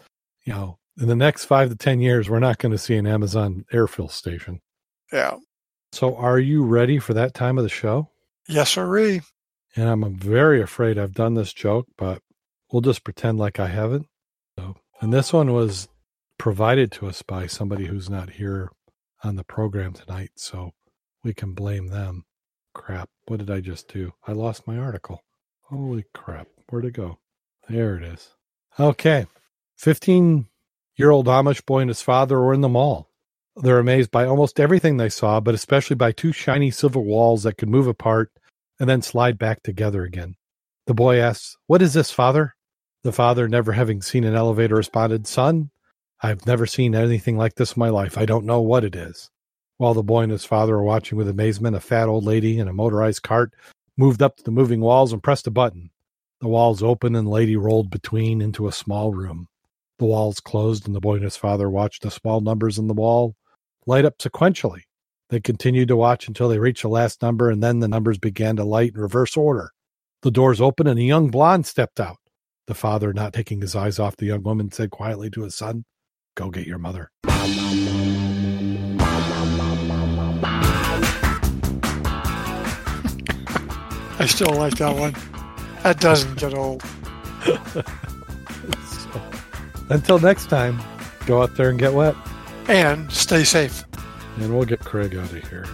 In the next 5 to 10 years, we're not going to see an Amazon airfill station. Yeah. So are you ready for that time of the show? Yes, sirree. And I'm very afraid I've done this joke, but we'll just pretend like I haven't. So, and this one was provided to us by somebody who's not here on the program tonight, so we can blame them. Crap. What did I just do? I lost my article. Holy crap. Where'd it go? There it is. Okay. 15-year-old Amish boy and his father were in the mall. They're amazed by almost everything they saw, but especially by two shiny silver walls that could move apart and then slide back together again. The boy asks, "What is this, father?" The father, never having seen an elevator, responded, "Son, I've never seen anything like this in my life. I don't know what it is." While the boy and his father were watching with amazement, a fat old lady in a motorized cart moved up to the moving walls and pressed a button. The walls opened and the lady rolled between into a small room. The walls closed, and the boy and his father watched the small numbers on the wall light up sequentially. They continued to watch until they reached the last number, and then the numbers began to light in reverse order. The doors opened, and a young blonde stepped out. The father, not taking his eyes off the young woman, said quietly to his son, "Go get your mother." I still like that one. That doesn't get old. Until next time, go out there and get wet. And stay safe. And we'll get Craig out of here.